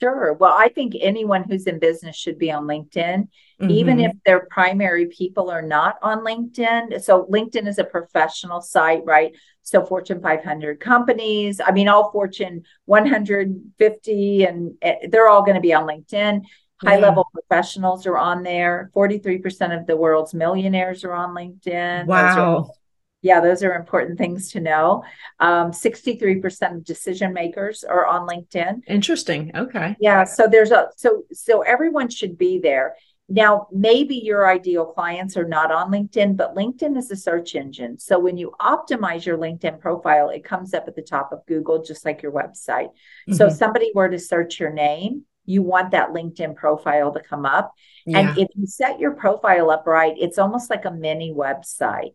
Sure. Well, I think anyone who's in business should be on LinkedIn, even if their primary people are not on LinkedIn. So LinkedIn is a professional site, right? So Fortune 500 companies, all Fortune 150, and they're all going to be on LinkedIn. Yeah. High-level professionals are on there. 43% of the world's millionaires are on LinkedIn. Wow. Those are important things to know. 63% of decision makers are on LinkedIn. Interesting. Okay. Yeah. So so everyone should be there. Now, maybe your ideal clients are not on LinkedIn, but LinkedIn is a search engine. So when you optimize your LinkedIn profile, it comes up at the top of Google, just like your website. Mm-hmm. So if somebody were to search your name, you want that LinkedIn profile to come up. Yeah. And if you set your profile up right, it's almost like a mini website.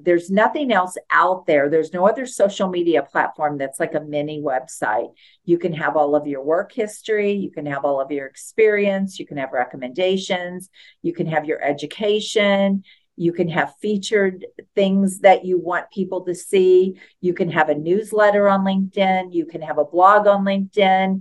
There's nothing else out there. There's no other social media platform that's like a mini website. You can have all of your work history. You can have all of your experience. You can have recommendations. You can have your education. You can have featured things that you want people to see. You can have a newsletter on LinkedIn. You can have a blog on LinkedIn.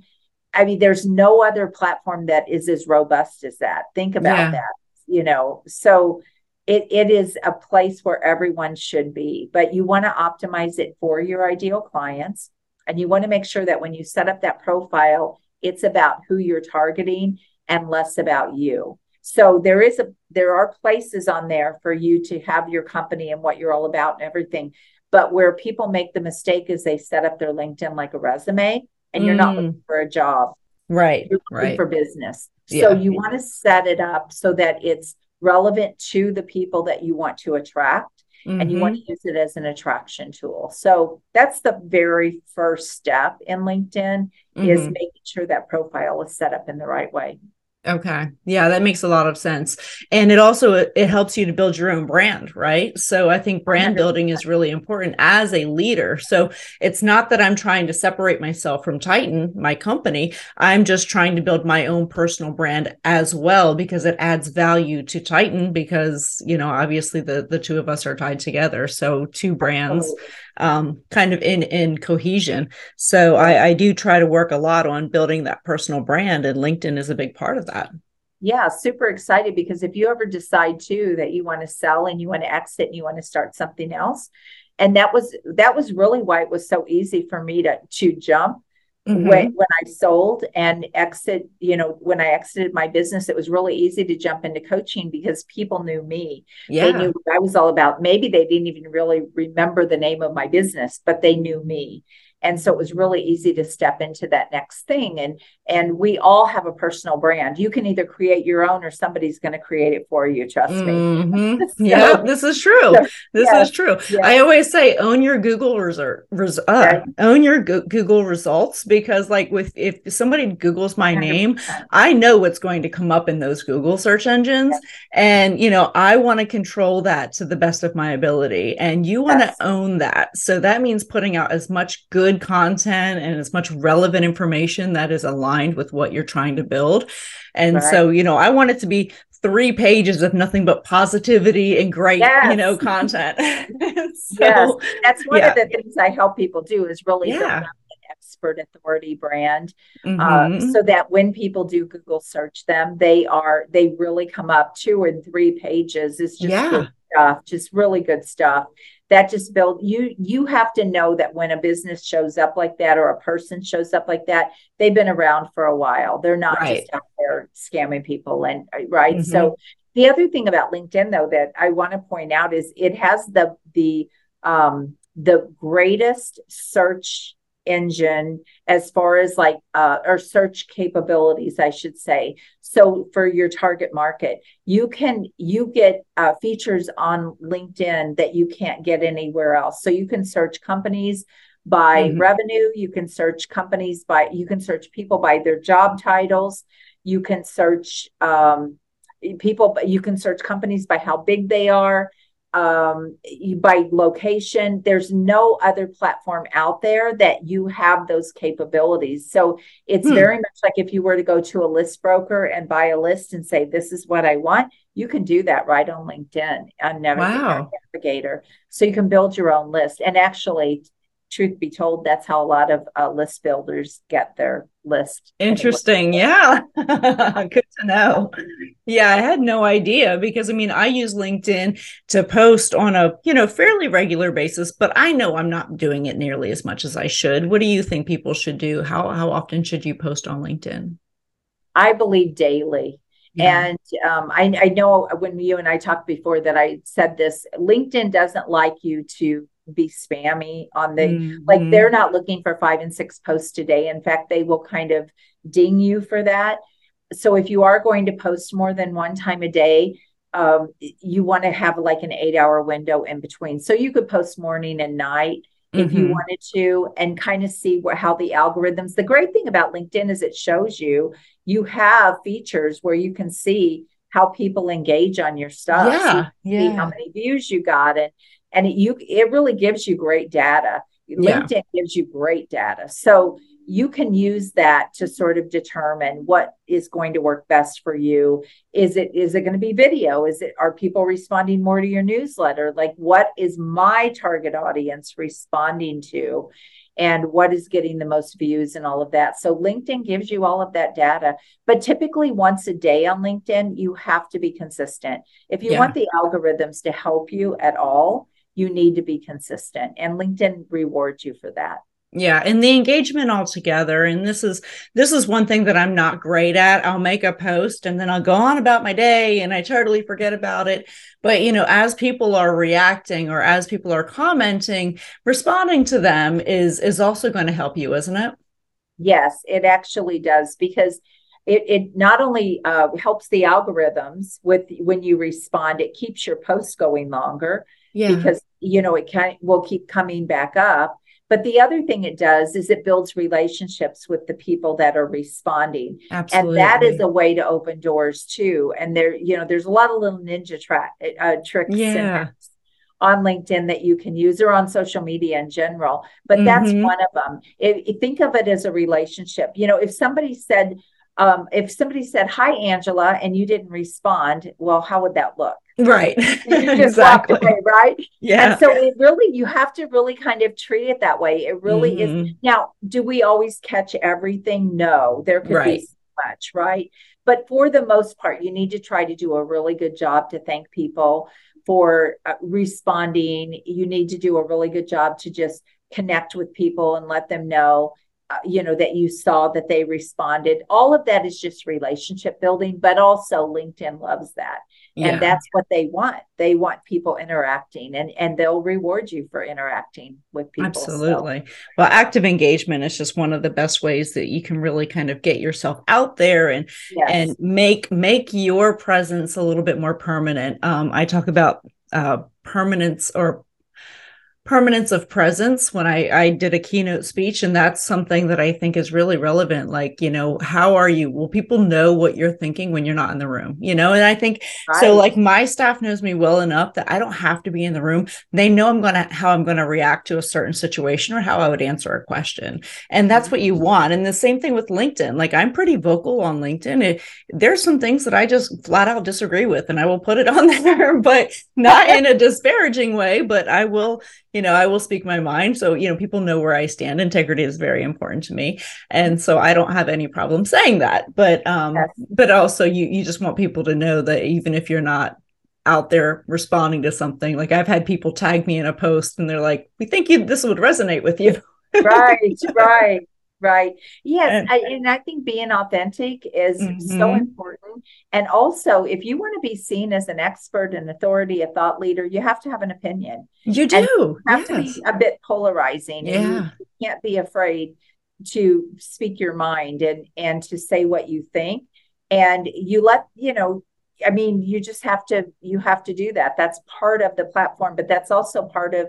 There's no other platform that is as robust as that. Think about that, so It is a place where everyone should be, but you want to optimize it for your ideal clients. And you want to make sure that when you set up that profile, it's about who you're targeting and less about you. So there are places on there for you to have your company and what you're all about and everything. But where people make the mistake is they set up their LinkedIn like a resume, and you're not looking for a job. Right. You're looking for business. Yeah. So you want to set it up so that it's relevant to the people that you want to attract, and you want to use it as an attraction tool. So that's the very first step in LinkedIn, is making sure that profile is set up in the right way. Okay. Yeah, that makes a lot of sense. And it also, it helps you to build your own brand, right? So I think brand building is really important as a leader. So it's not that I'm trying to separate myself from Titan, my company. I'm just trying to build my own personal brand as well, because it adds value to Titan, because, obviously the two of us are tied together. So two brands, kind of in cohesion. So I do try to work a lot on building that personal brand, and LinkedIn is a big part of that. Yeah, super excited, because if you ever decide too that you want to sell and you want to exit and you want to start something else, and that was really why it was so easy for me to jump when I sold and exit, when I exited my business, it was really easy to jump into coaching because people knew me. Yeah. They knew what I was all about. Maybe they didn't even really remember the name of my business, but they knew me. And so it was really easy to step into that next thing. And we all have a personal brand. You can either create your own or somebody's going to create it for you. Trust me. So, yeah, this is true. So, this is true. Yeah. I always say own your Google Google results, because if somebody Googles my name, I know what's going to come up in those Google search engines. Yeah. And, I want to control that to the best of my ability. And you want to own that. So that means putting out as much good content and as much relevant information that is aligned with what you're trying to build. And so, I want it to be 3 pages of nothing but positivity and great, content. So, that's one of the things I help people do is really build up an expert authority brand, so that when people do Google search them, they really come up 2 and 3 pages. It's just good stuff, just really good stuff. That just build you have to know that when a business shows up like that or a person shows up like that, they've been around for a while. They're not just out there scamming people. And so the other thing about LinkedIn though, that I want to point out is it has the greatest search engine as far as or search capabilities, I should say. So for your target market, you get features on LinkedIn that you can't get anywhere else. So you can search companies by revenue. You can search companies you can search people by their job titles. You can search you can search companies by how big they are. By location. There's no other platform out there that you have those capabilities. So it's very much like if you were to go to a list broker and buy a list and say, this is what I want, you can do that right on LinkedIn on Navigator. So you can build your own list. And actually, truth be told, that's how a lot of list builders get their list. Interesting. Yeah. Good to know. Yeah. I had no idea, because I use LinkedIn to post on a, fairly regular basis, but I know I'm not doing it nearly as much as I should. What do you think people should do? How often should you post on LinkedIn? I believe daily. Yeah. And I know when you and I talked before that I said this, LinkedIn doesn't like you to be spammy on the, they're not looking for 5 and 6 posts a day. In fact, they will kind of ding you for that. So if you are going to post more than 1 time a day, you want to have an 8-hour window in between. So you could post morning and night if you wanted to, and kind of see how the algorithms, the great thing about LinkedIn is it shows you have features where you can see how people engage on your stuff. Yeah. So you can see how many views you got. And it really gives you great data. LinkedIn gives you great data. So you can use that to sort of determine what is going to work best for you. Is it going to be video? Are people responding more to your newsletter? What is my target audience responding to? And what is getting the most views and all of that. So LinkedIn gives you all of that data, but typically once a day on LinkedIn, you have to be consistent. If you want the algorithms to help you at all, you need to be consistent, and LinkedIn rewards you for that. Yeah. And the engagement altogether. And this is one thing that I'm not great at. I'll make a post and then I'll go on about my day and I totally forget about it. But, as people are reacting or as people are commenting, responding to them is also going to help you, isn't it? Yes, it actually does, because it not only helps the algorithms when you respond, it keeps your posts going longer because, it will keep coming back up. But the other thing it does is it builds relationships with the people that are responding. Absolutely. And that is a way to open doors too. And there's a lot of little ninja tricks and apps on LinkedIn that you can use, or on social media in general, but that's one of them. Think of it as a relationship. If somebody said, hi, Angela, and you didn't respond, well, how would that look? Right. You just walked away, right? Yeah. And so you have to really kind of treat it that way. It really is. Now, do we always catch everything? No, there could be so much, right? But for the most part, you need to try to do a really good job to thank people for responding. You need to do a really good job to just connect with people and let them know, that you saw that they responded. All of that is just relationship building, but also LinkedIn loves that. Yeah. And that's what they want. They want people interacting, and they'll reward you for interacting with people. Absolutely. So. Well, active engagement is just one of the best ways that you can really kind of get yourself out there and, yes. and make your presence a little bit more permanent. I talk about permanence of presence when I did a keynote speech. And that's something that I think is really relevant. Like, how are you? Will people know what you're thinking when you're not in the room? And I think so, like, my staff knows me well enough that I don't have to be in the room. They know how I'm going to react to a certain situation or how I would answer a question. And that's what you want. And the same thing with LinkedIn. Like, I'm pretty vocal on LinkedIn. There's some things that I just flat out disagree with, and I will put it on there, but not in a disparaging way, but I will, I will speak my mind. So, people know where I stand. Integrity is very important to me. And so I don't have any problem saying that, but also you just want people to know that even if you're not out there responding to something, like I've had people tag me in a post and they're like, we think this would resonate with you. Right. Yes. I think being authentic is so important. And also, if you want to be seen as an expert, an authority, a thought leader, you have to have an opinion. You do. And you have to be a bit polarizing. Yeah. You can't be afraid to speak your mind and to say what you think. And you have to do that. That's part of the platform, but that's also part of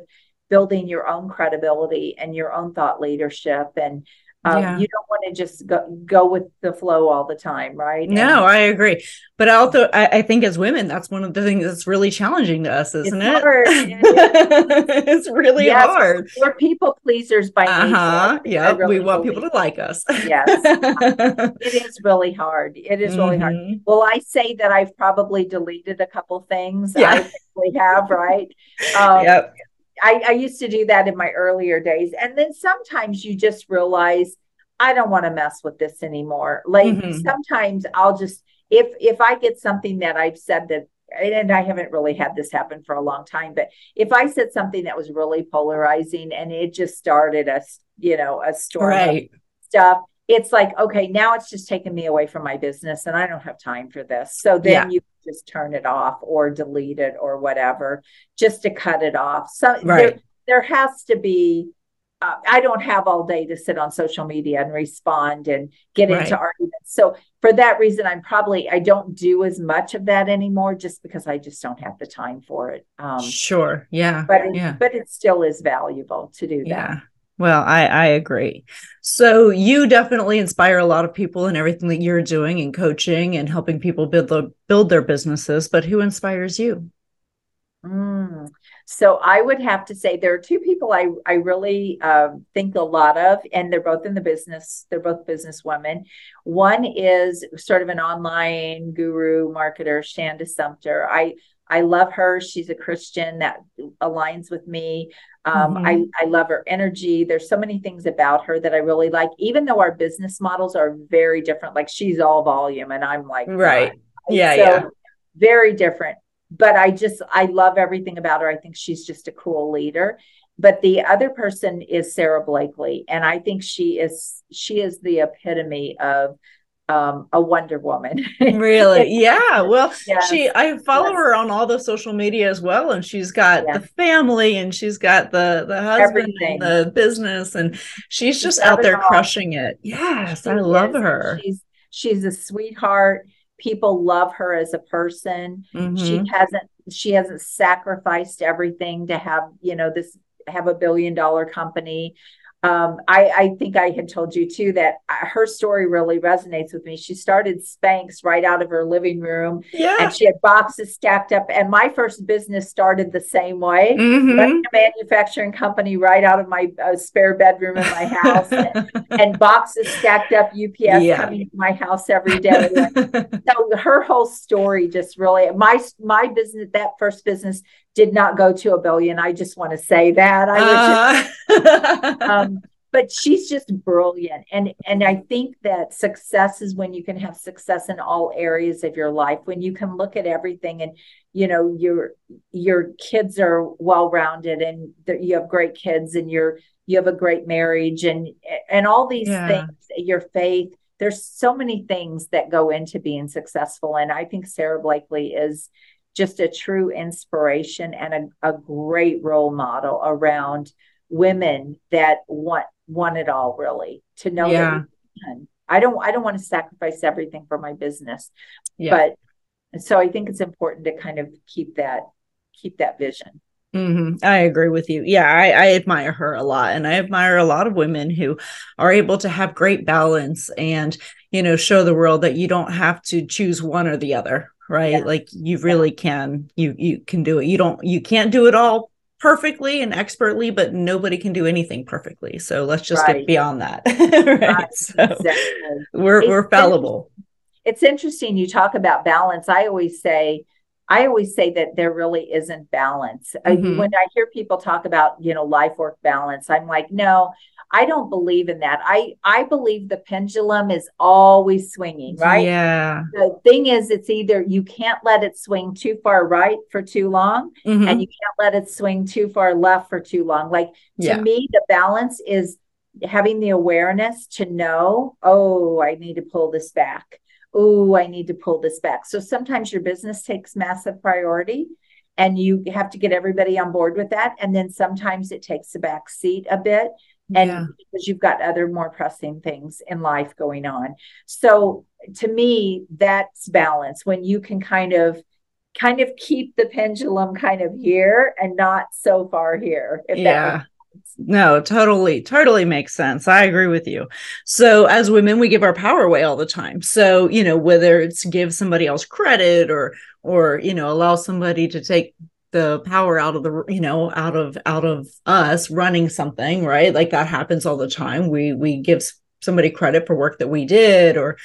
building your own credibility and your own thought leadership. And you don't want to just go with the flow all the time, right? No, I agree. But also, I think as women, that's one of the things that's really challenging to us, isn't it? Hard. It's really hard. We're people pleasers by nature. Yeah, we want people to like us. Yes. It is really hard. It is really hard. Well, I say that I've probably deleted a couple things. Yeah. I probably have, right? Yep. I used to do that in my earlier days. And then sometimes you just realize, I don't want to mess with this anymore. Like sometimes I'll just, if I get something that I've said that, and I haven't really had this happen for a long time, but if I said something that was really polarizing and it just started a storm of stuff, it's like, okay, now it's just taking me away from my business and I don't have time for this. So then you just turn it off or delete it or whatever, just to cut it off. So there has to be, I don't have all day to sit on social media and respond and get into arguments. So for that reason, I don't do as much of that anymore just because I just don't have the time for it. Sure. Yeah. But it still is valuable to do that. Yeah. Well, I agree. So you definitely inspire a lot of people in everything that you're doing and coaching and helping people build their businesses. But who inspires you? So I would have to say there are two people I really think a lot of, and they're both in the business. They're both business women. One is sort of an online guru marketer, Chanda Sumter. I love her. She's a Christian that aligns with me. I love her energy. There's so many things about her that I really like, even though our business models are very different. Like she's all volume and I'm like, God. Very different, but I love everything about her. I think she's just a cool leader. But the other person is Sarah Blakely. And I think she is the epitome of a Wonder Woman. Really? Yeah. Well, I follow her on all the social media as well. And she's got the family and she's got the husband and the business, and she's just out there crushing it. Yes. I love her. She's a sweetheart. People love her as a person. She hasn't sacrificed everything to have, have $1 billion company. I think I had told you too that her story really resonates with me. She started Spanx right out of her living room, and she had boxes stacked up. And my first business started the same way, running a manufacturing company right out of my spare bedroom in my house, and boxes stacked up. UPS coming to my house every day. So her whole story just really my business, that first business, did not go to $1 billion. I just want to say that. I was just, But she's just brilliant. And I think that success is when you can have success in all areas of your life, when you can look at everything and, you know, your kids are well-rounded and you have great kids and you have a great marriage and all these things, your faith, there's so many things that go into being successful. And I think Sarah Blakely is just a true inspiration and a great role model around women that want it all, really, to know that we can. I don't want to sacrifice everything for my business, but so I think it's important to kind of keep that vision. Mm-hmm. I agree with you. Yeah, I admire her a lot, and I admire a lot of women who are able to have great balance and, you know, show the world that you don't have to choose one or the other, right? Yeah. Like you really can. You can do it. You can't do it all perfectly and expertly, but nobody can do anything perfectly. So let's just get beyond that. Right? So exactly. We're fallible. It's interesting you talk about balance. I always say that there really isn't balance. Mm-hmm. When I hear people talk about, you know, life work balance, I'm like, no, I don't believe in that. I believe the pendulum is always swinging, right? Yeah. The thing is, it's either you can't let it swing too far right for too long, mm-hmm. and you can't let it swing too far left for too long. Like, to me, the balance is having the awareness to know, oh, I need to pull this back. Oh, I need to pull this back. So sometimes your business takes massive priority and you have to get everybody on board with that. And then sometimes it takes the back seat a bit. And because you've got other more pressing things in life going on. So to me, that's balance, when you can kind of keep the pendulum kind of here and not so far here. If that makes sense. No, totally makes sense. I agree with you. So as women, we give our power away all the time. So, you know, whether it's give somebody else credit or, you know, allow somebody to take the power out of the, you know, out of us running something, right? Like that happens all the time. We give somebody credit for work that we did, or,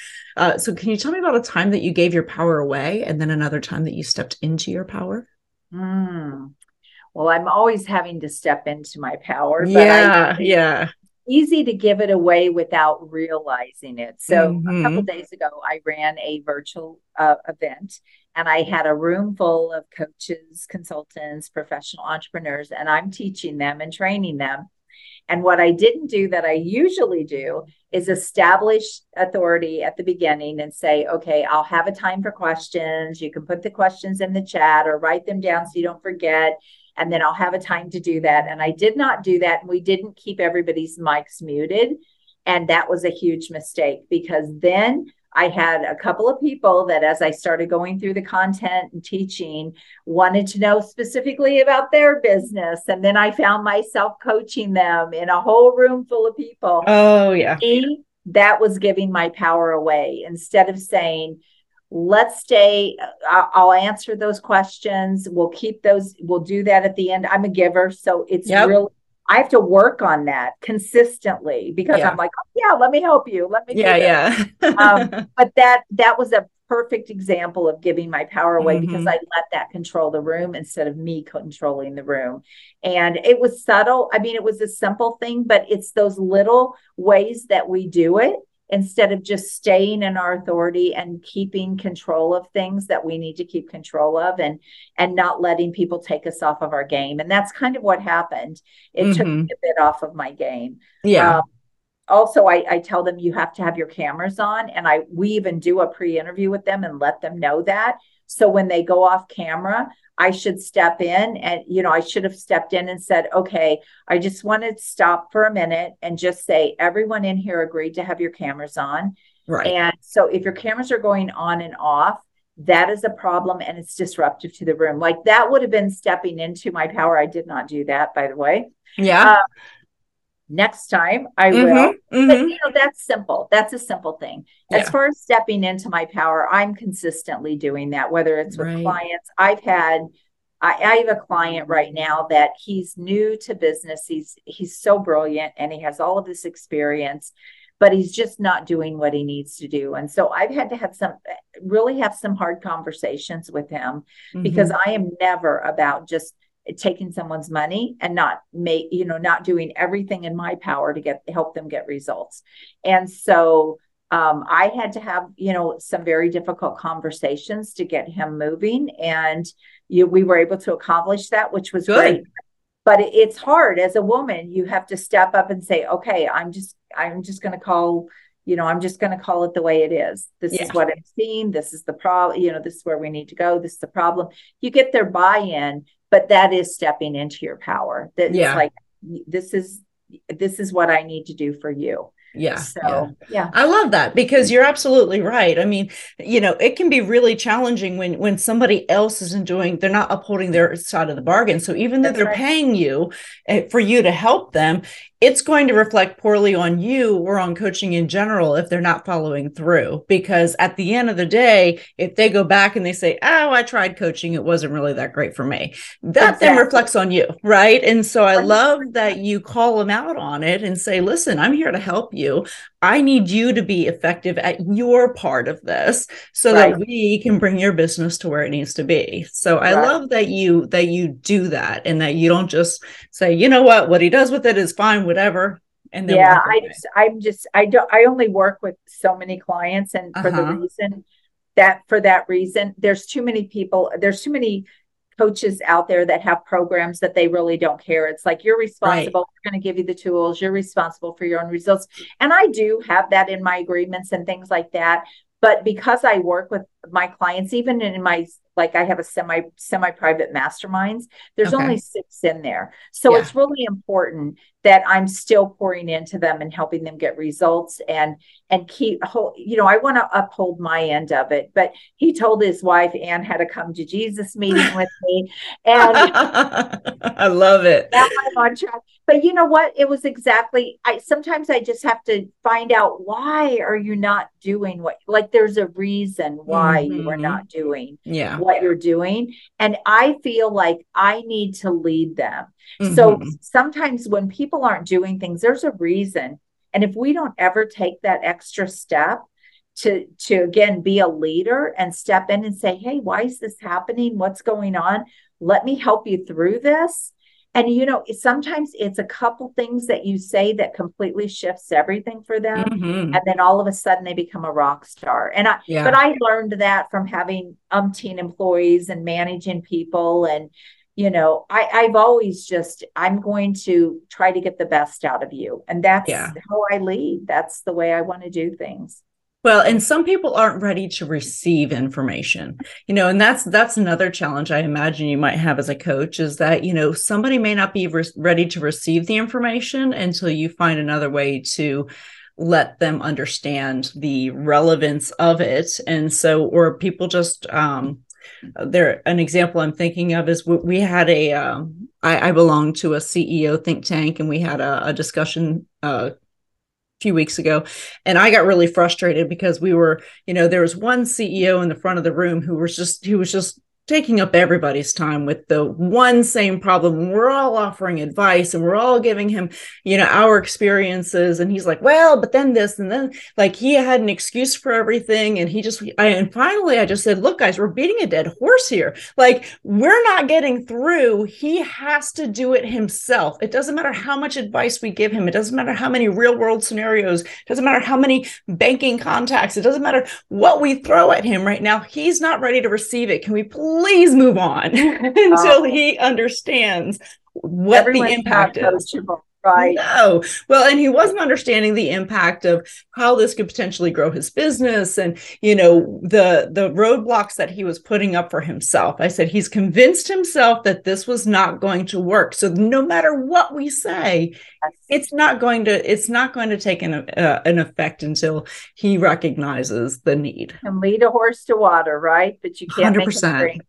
so can you tell me about a time that you gave your power away and then another time that you stepped into your power? Well, I'm always having to step into my power, but easy to give it away without realizing it. So a couple of days ago, I ran a virtual event, and I had a room full of coaches, consultants, professional entrepreneurs, and I'm teaching them and training them. And what I didn't do that I usually do is establish authority at the beginning and say, okay, I'll have a time for questions. You can put the questions in the chat or write them down so you don't forget. And then I'll have a time to do that. And I did not do that. And we didn't keep everybody's mics muted. And that was a huge mistake, because then I had a couple of people that, as I started going through the content and teaching, wanted to know specifically about their business. And then I found myself coaching them in a whole room full of people. Oh, yeah. And that was giving my power away. Instead of saying, let's stay, I'll answer those questions. We'll keep those. We'll do that at the end. I'm a giver. So it's really, I have to work on that consistently, because I'm like, oh, yeah, let me help you. Let me. But that was a perfect example of giving my power away, because I let that control the room instead of me controlling the room. And it was subtle. I mean, it was a simple thing, but it's those little ways that we do it, instead of just staying in our authority and keeping control of things that we need to keep control of, and not letting people take us off of our game. And that's kind of what happened. It took me a bit off of my game. Yeah. Also, I tell them you have to have your cameras on, and we even do a pre-interview with them and let them know that. So when they go off camera, I should step in, and, you know, I should have stepped in and said, okay, I just want to stop for a minute and just say, everyone in here agreed to have your cameras on. Right. And so if your cameras are going on and off, that is a problem, and it's disruptive to the room. Like, that would have been stepping into my power. I did not do that, by the way. Yeah. Next time I will. But, you know, that's simple. That's a simple thing. Yeah. As far as stepping into my power, I'm consistently doing that, whether it's with clients. I have a client right now that he's new to business. He's so brilliant, and he has all of this experience, but he's just not doing what he needs to do. And so I've had to have some hard conversations with him, because I am never about just taking someone's money and not doing everything in my power to help them get results. And so I had to have, some very difficult conversations to get him moving. And we were able to accomplish that, which was great. But it's hard as a woman. You have to step up and say, okay, I'm just going to call, I'm just going to call it the way it is. This is what I'm seeing. This is the problem. This is where we need to go. This is the problem. You get their buy-in, but that is stepping into your power. That's like, this is what I need to do for you. Yeah. So, yeah. I love that because you're absolutely right. I mean, it can be really challenging when somebody else isn't they're not upholding their side of the bargain. So even though they're paying you for you to help them, it's going to reflect poorly on you or on coaching in general if they're not following through. Because at the end of the day, if they go back and they say, oh, I tried coaching, it wasn't really that great for me, that then reflects on you. Right. And so I love that you call them out on it and say, listen, I'm here to help you. I need you to be effective at your part of this so that we can bring your business to where it needs to be. So I love that you do that and that you don't just say, what he does with it is fine, whatever. And then I only work with so many clients. And for that reason, there's too many people, there's too many coaches out there that have programs that they really don't care. It's like, you're responsible. We're going to give you the tools. You're responsible for your own results. And I do have that in my agreements and things like that. But because I work with my clients, even in my, I have a semi-private masterminds, there's only 6 in there. So it's really important that I'm still pouring into them and helping them get results and keep, I want to uphold my end of it. But he told his wife, Ann, had a come to Jesus meeting with me. And I love it. I'm on track. But you know what? It was exactly, sometimes I just have to find out, why are you not doing what, there's a reason why you are not doing what you're doing. And I feel like I need to lead them. Mm-hmm. So sometimes when people aren't doing things, there's a reason. And if we don't ever take that extra step to again, be a leader and step in and say, hey, why is this happening? What's going on? Let me help you through this. And, sometimes it's a couple things that you say that completely shifts everything for them. Mm-hmm. And then all of a sudden they become a rock star. And but I learned that from having umpteen employees and managing people. And, I've always I'm going to try to get the best out of you. And that's how I lead. That's the way I want to do things. Well, and some people aren't ready to receive information, and that's another challenge I imagine you might have as a coach is that, somebody may not be ready to receive the information until you find another way to let them understand the relevance of it. And so, or people just, an example I'm thinking of is we had I belong to a CEO think tank, and we had a discussion, few weeks ago. And I got really frustrated because we were, there was one CEO in the front of the room who was just taking up everybody's time with the one same problem. We're all offering advice and we're all giving him, our experiences. And he's like, well, but then this, and then he had an excuse for everything. And and finally I just said, look, guys, we're beating a dead horse here. We're not getting through. He has to do it himself. It doesn't matter how much advice we give him. It doesn't matter how many real world scenarios. It doesn't matter how many banking contacts. It doesn't matter what we throw at him right now. He's not ready to receive it. Can we please move on until he understands what the impact is. Right. No. Well, and he wasn't understanding the impact of how this could potentially grow his business and, the roadblocks that he was putting up for himself. I said, he's convinced himself that this was not going to work. So no matter what we say, it's not going to take an effect until he recognizes the need. And lead a horse to water, right? But you can't 100%, make him drink.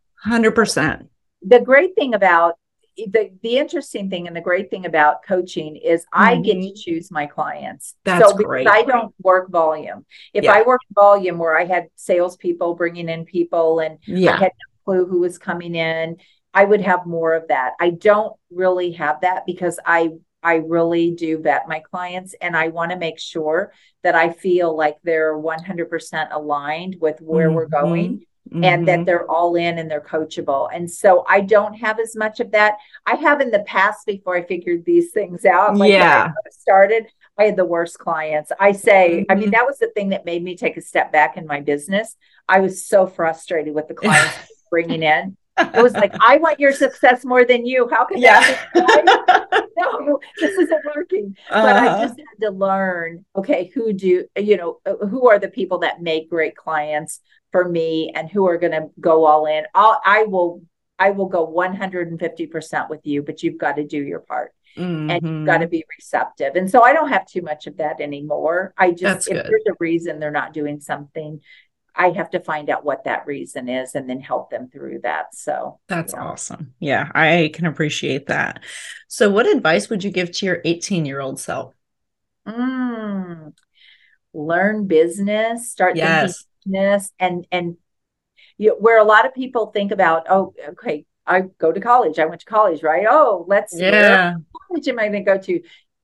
100%. The great thing about the interesting thing and the great thing about coaching is I get to choose my clients. That's great. I don't work volume. If I worked volume where I had salespeople bringing in people and I had no clue who was coming in, I would have more of that. I don't really have that because I really do vet my clients, and I want to make sure that I feel like they're 100% aligned with where we're going. mm-hmm. and that they're all in and they're coachable. And so I don't have as much of that. I have in the past, before I figured these things out, like yeah. when I started, I had the worst clients. I say, mm-hmm. I mean, that was the thing that made me take a step back in my business. I was so frustrated with the clients bringing in. It was like, I want your success more than you. How can yeah. that? No, this isn't working. But I just had to learn, okay, who are the people that make great clients for me and who are going to go all in? I will go 150% with you, but you've got to do your part. Mm-hmm. And you've got to be receptive. And so I don't have too much of that anymore. I just, there's a reason they're not doing something, I have to find out what that reason is and then help them through that. So that's awesome. Yeah, I can appreciate that. So what advice would you give to your 18-year-old self? Learn business, start thinking business. And where a lot of people think about, oh, okay, I went to college, right? Oh, what college am I going to go to?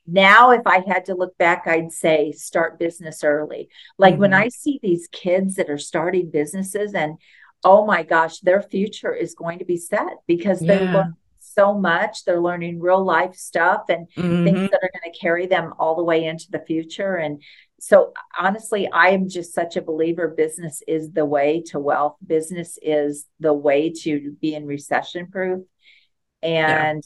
Now, if I had to look back, I'd say start business early. Like mm-hmm. when I see these kids that are starting businesses and, oh my gosh, their future is going to be set because they learn so much. They're learning real life stuff and mm-hmm. things that are going to carry them all the way into the future. And so honestly, I am just such a believer business is the way to wealth. Business is the way to being recession proof. And,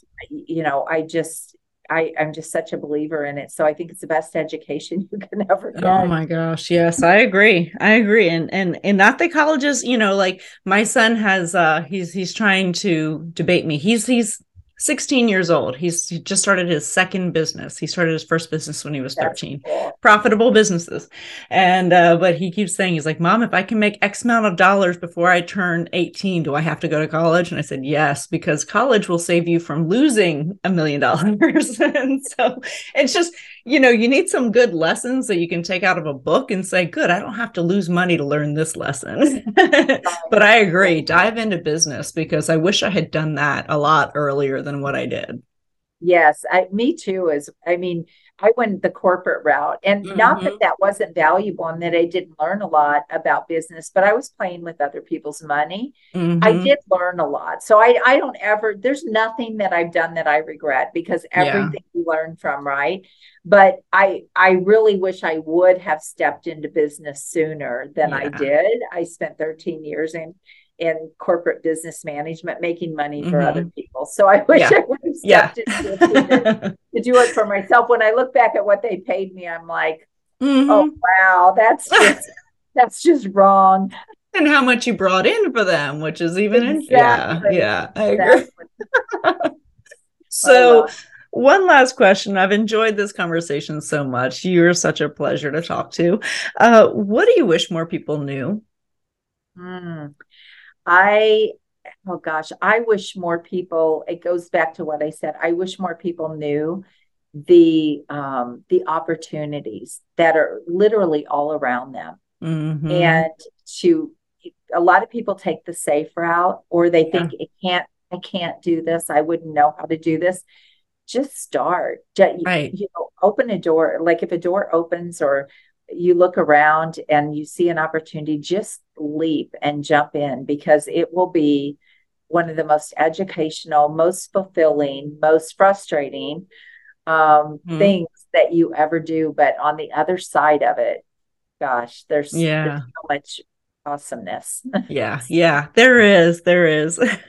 I'm just such a believer in it. So I think it's the best education you can ever get. Oh my gosh. Yes, I agree. And not the colleges, like my son has, he's trying to debate me. He's 16 years old. He just started his second business. He started his first business when he was 13, profitable businesses. And, but he keeps saying, he's like, Mom, if I can make X amount of dollars before I turn 18, do I have to go to college? And I said, yes, because college will save you from losing $1 million. And so it's just, you need some good lessons that you can take out of a book and say, good, I don't have to lose money to learn this lesson. But I agree, dive into business because I wish I had done that a lot earlier than what I did. Yes, me too. I went the corporate route and mm-hmm. not that wasn't valuable and that I didn't learn a lot about business, but I was playing with other people's money. Mm-hmm. I did learn a lot. So I don't ever, there's nothing that I've done that I regret because everything you learn from, right? But I really wish I would have stepped into business sooner than I did. I spent 13 years in corporate business management, making money for mm-hmm. other people. So I wish I would have stepped into to do it for myself. When I look back at what they paid me, I'm like, mm-hmm. oh, wow, that's just wrong. And how much you brought in for them, which is even exactly. Yeah, I agree. So one last question. I've enjoyed this conversation so much. You're such a pleasure to talk to. What do you wish more people knew? I wish more people, it goes back to what I said. I wish more people knew the opportunities that are literally all around them. Mm-hmm. And a lot of people take the safe route or they think I can't do this. I wouldn't know how to do this. Just start, open a door. Like if a door opens or you look around and you see an opportunity, just leap and jump in because it will be one of the most educational, most fulfilling, most frustrating things that you ever do. But on the other side of it, gosh, there's so much awesomeness. Yeah, there is.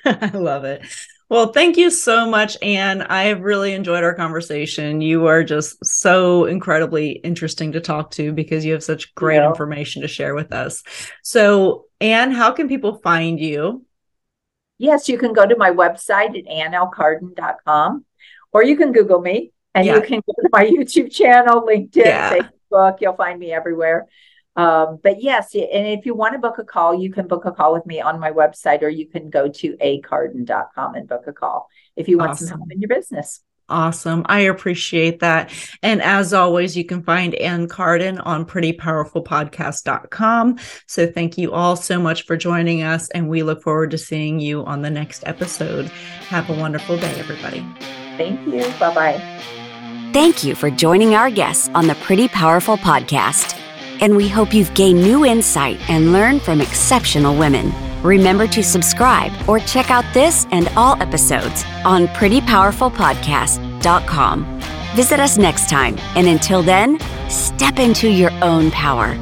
I love it. Well, thank you so much, Ann. I have really enjoyed our conversation. You are just so incredibly interesting to talk to because you have such great information to share with us. So, Ann, how can people find you? Yes, you can go to my website at annlcarden.com, or you can Google me and you can go to my YouTube channel, LinkedIn, Facebook. You'll find me everywhere. But yes, and if you want to book a call, you can book a call with me on my website, or you can go to acarden.com and book a call if you want some help in your business. Awesome. I appreciate that. And as always, you can find Ann Carden on prettypowerfulpodcast.com. So thank you all so much for joining us, and we look forward to seeing you on the next episode. Have a wonderful day, everybody. Thank you. Bye-bye. Thank you for joining our guests on the Pretty Powerful Podcast. And we hope you've gained new insight and learned from exceptional women. Remember to subscribe or check out this and all episodes on prettypowerfulpodcast.com. Visit us next time, and until then, step into your own power.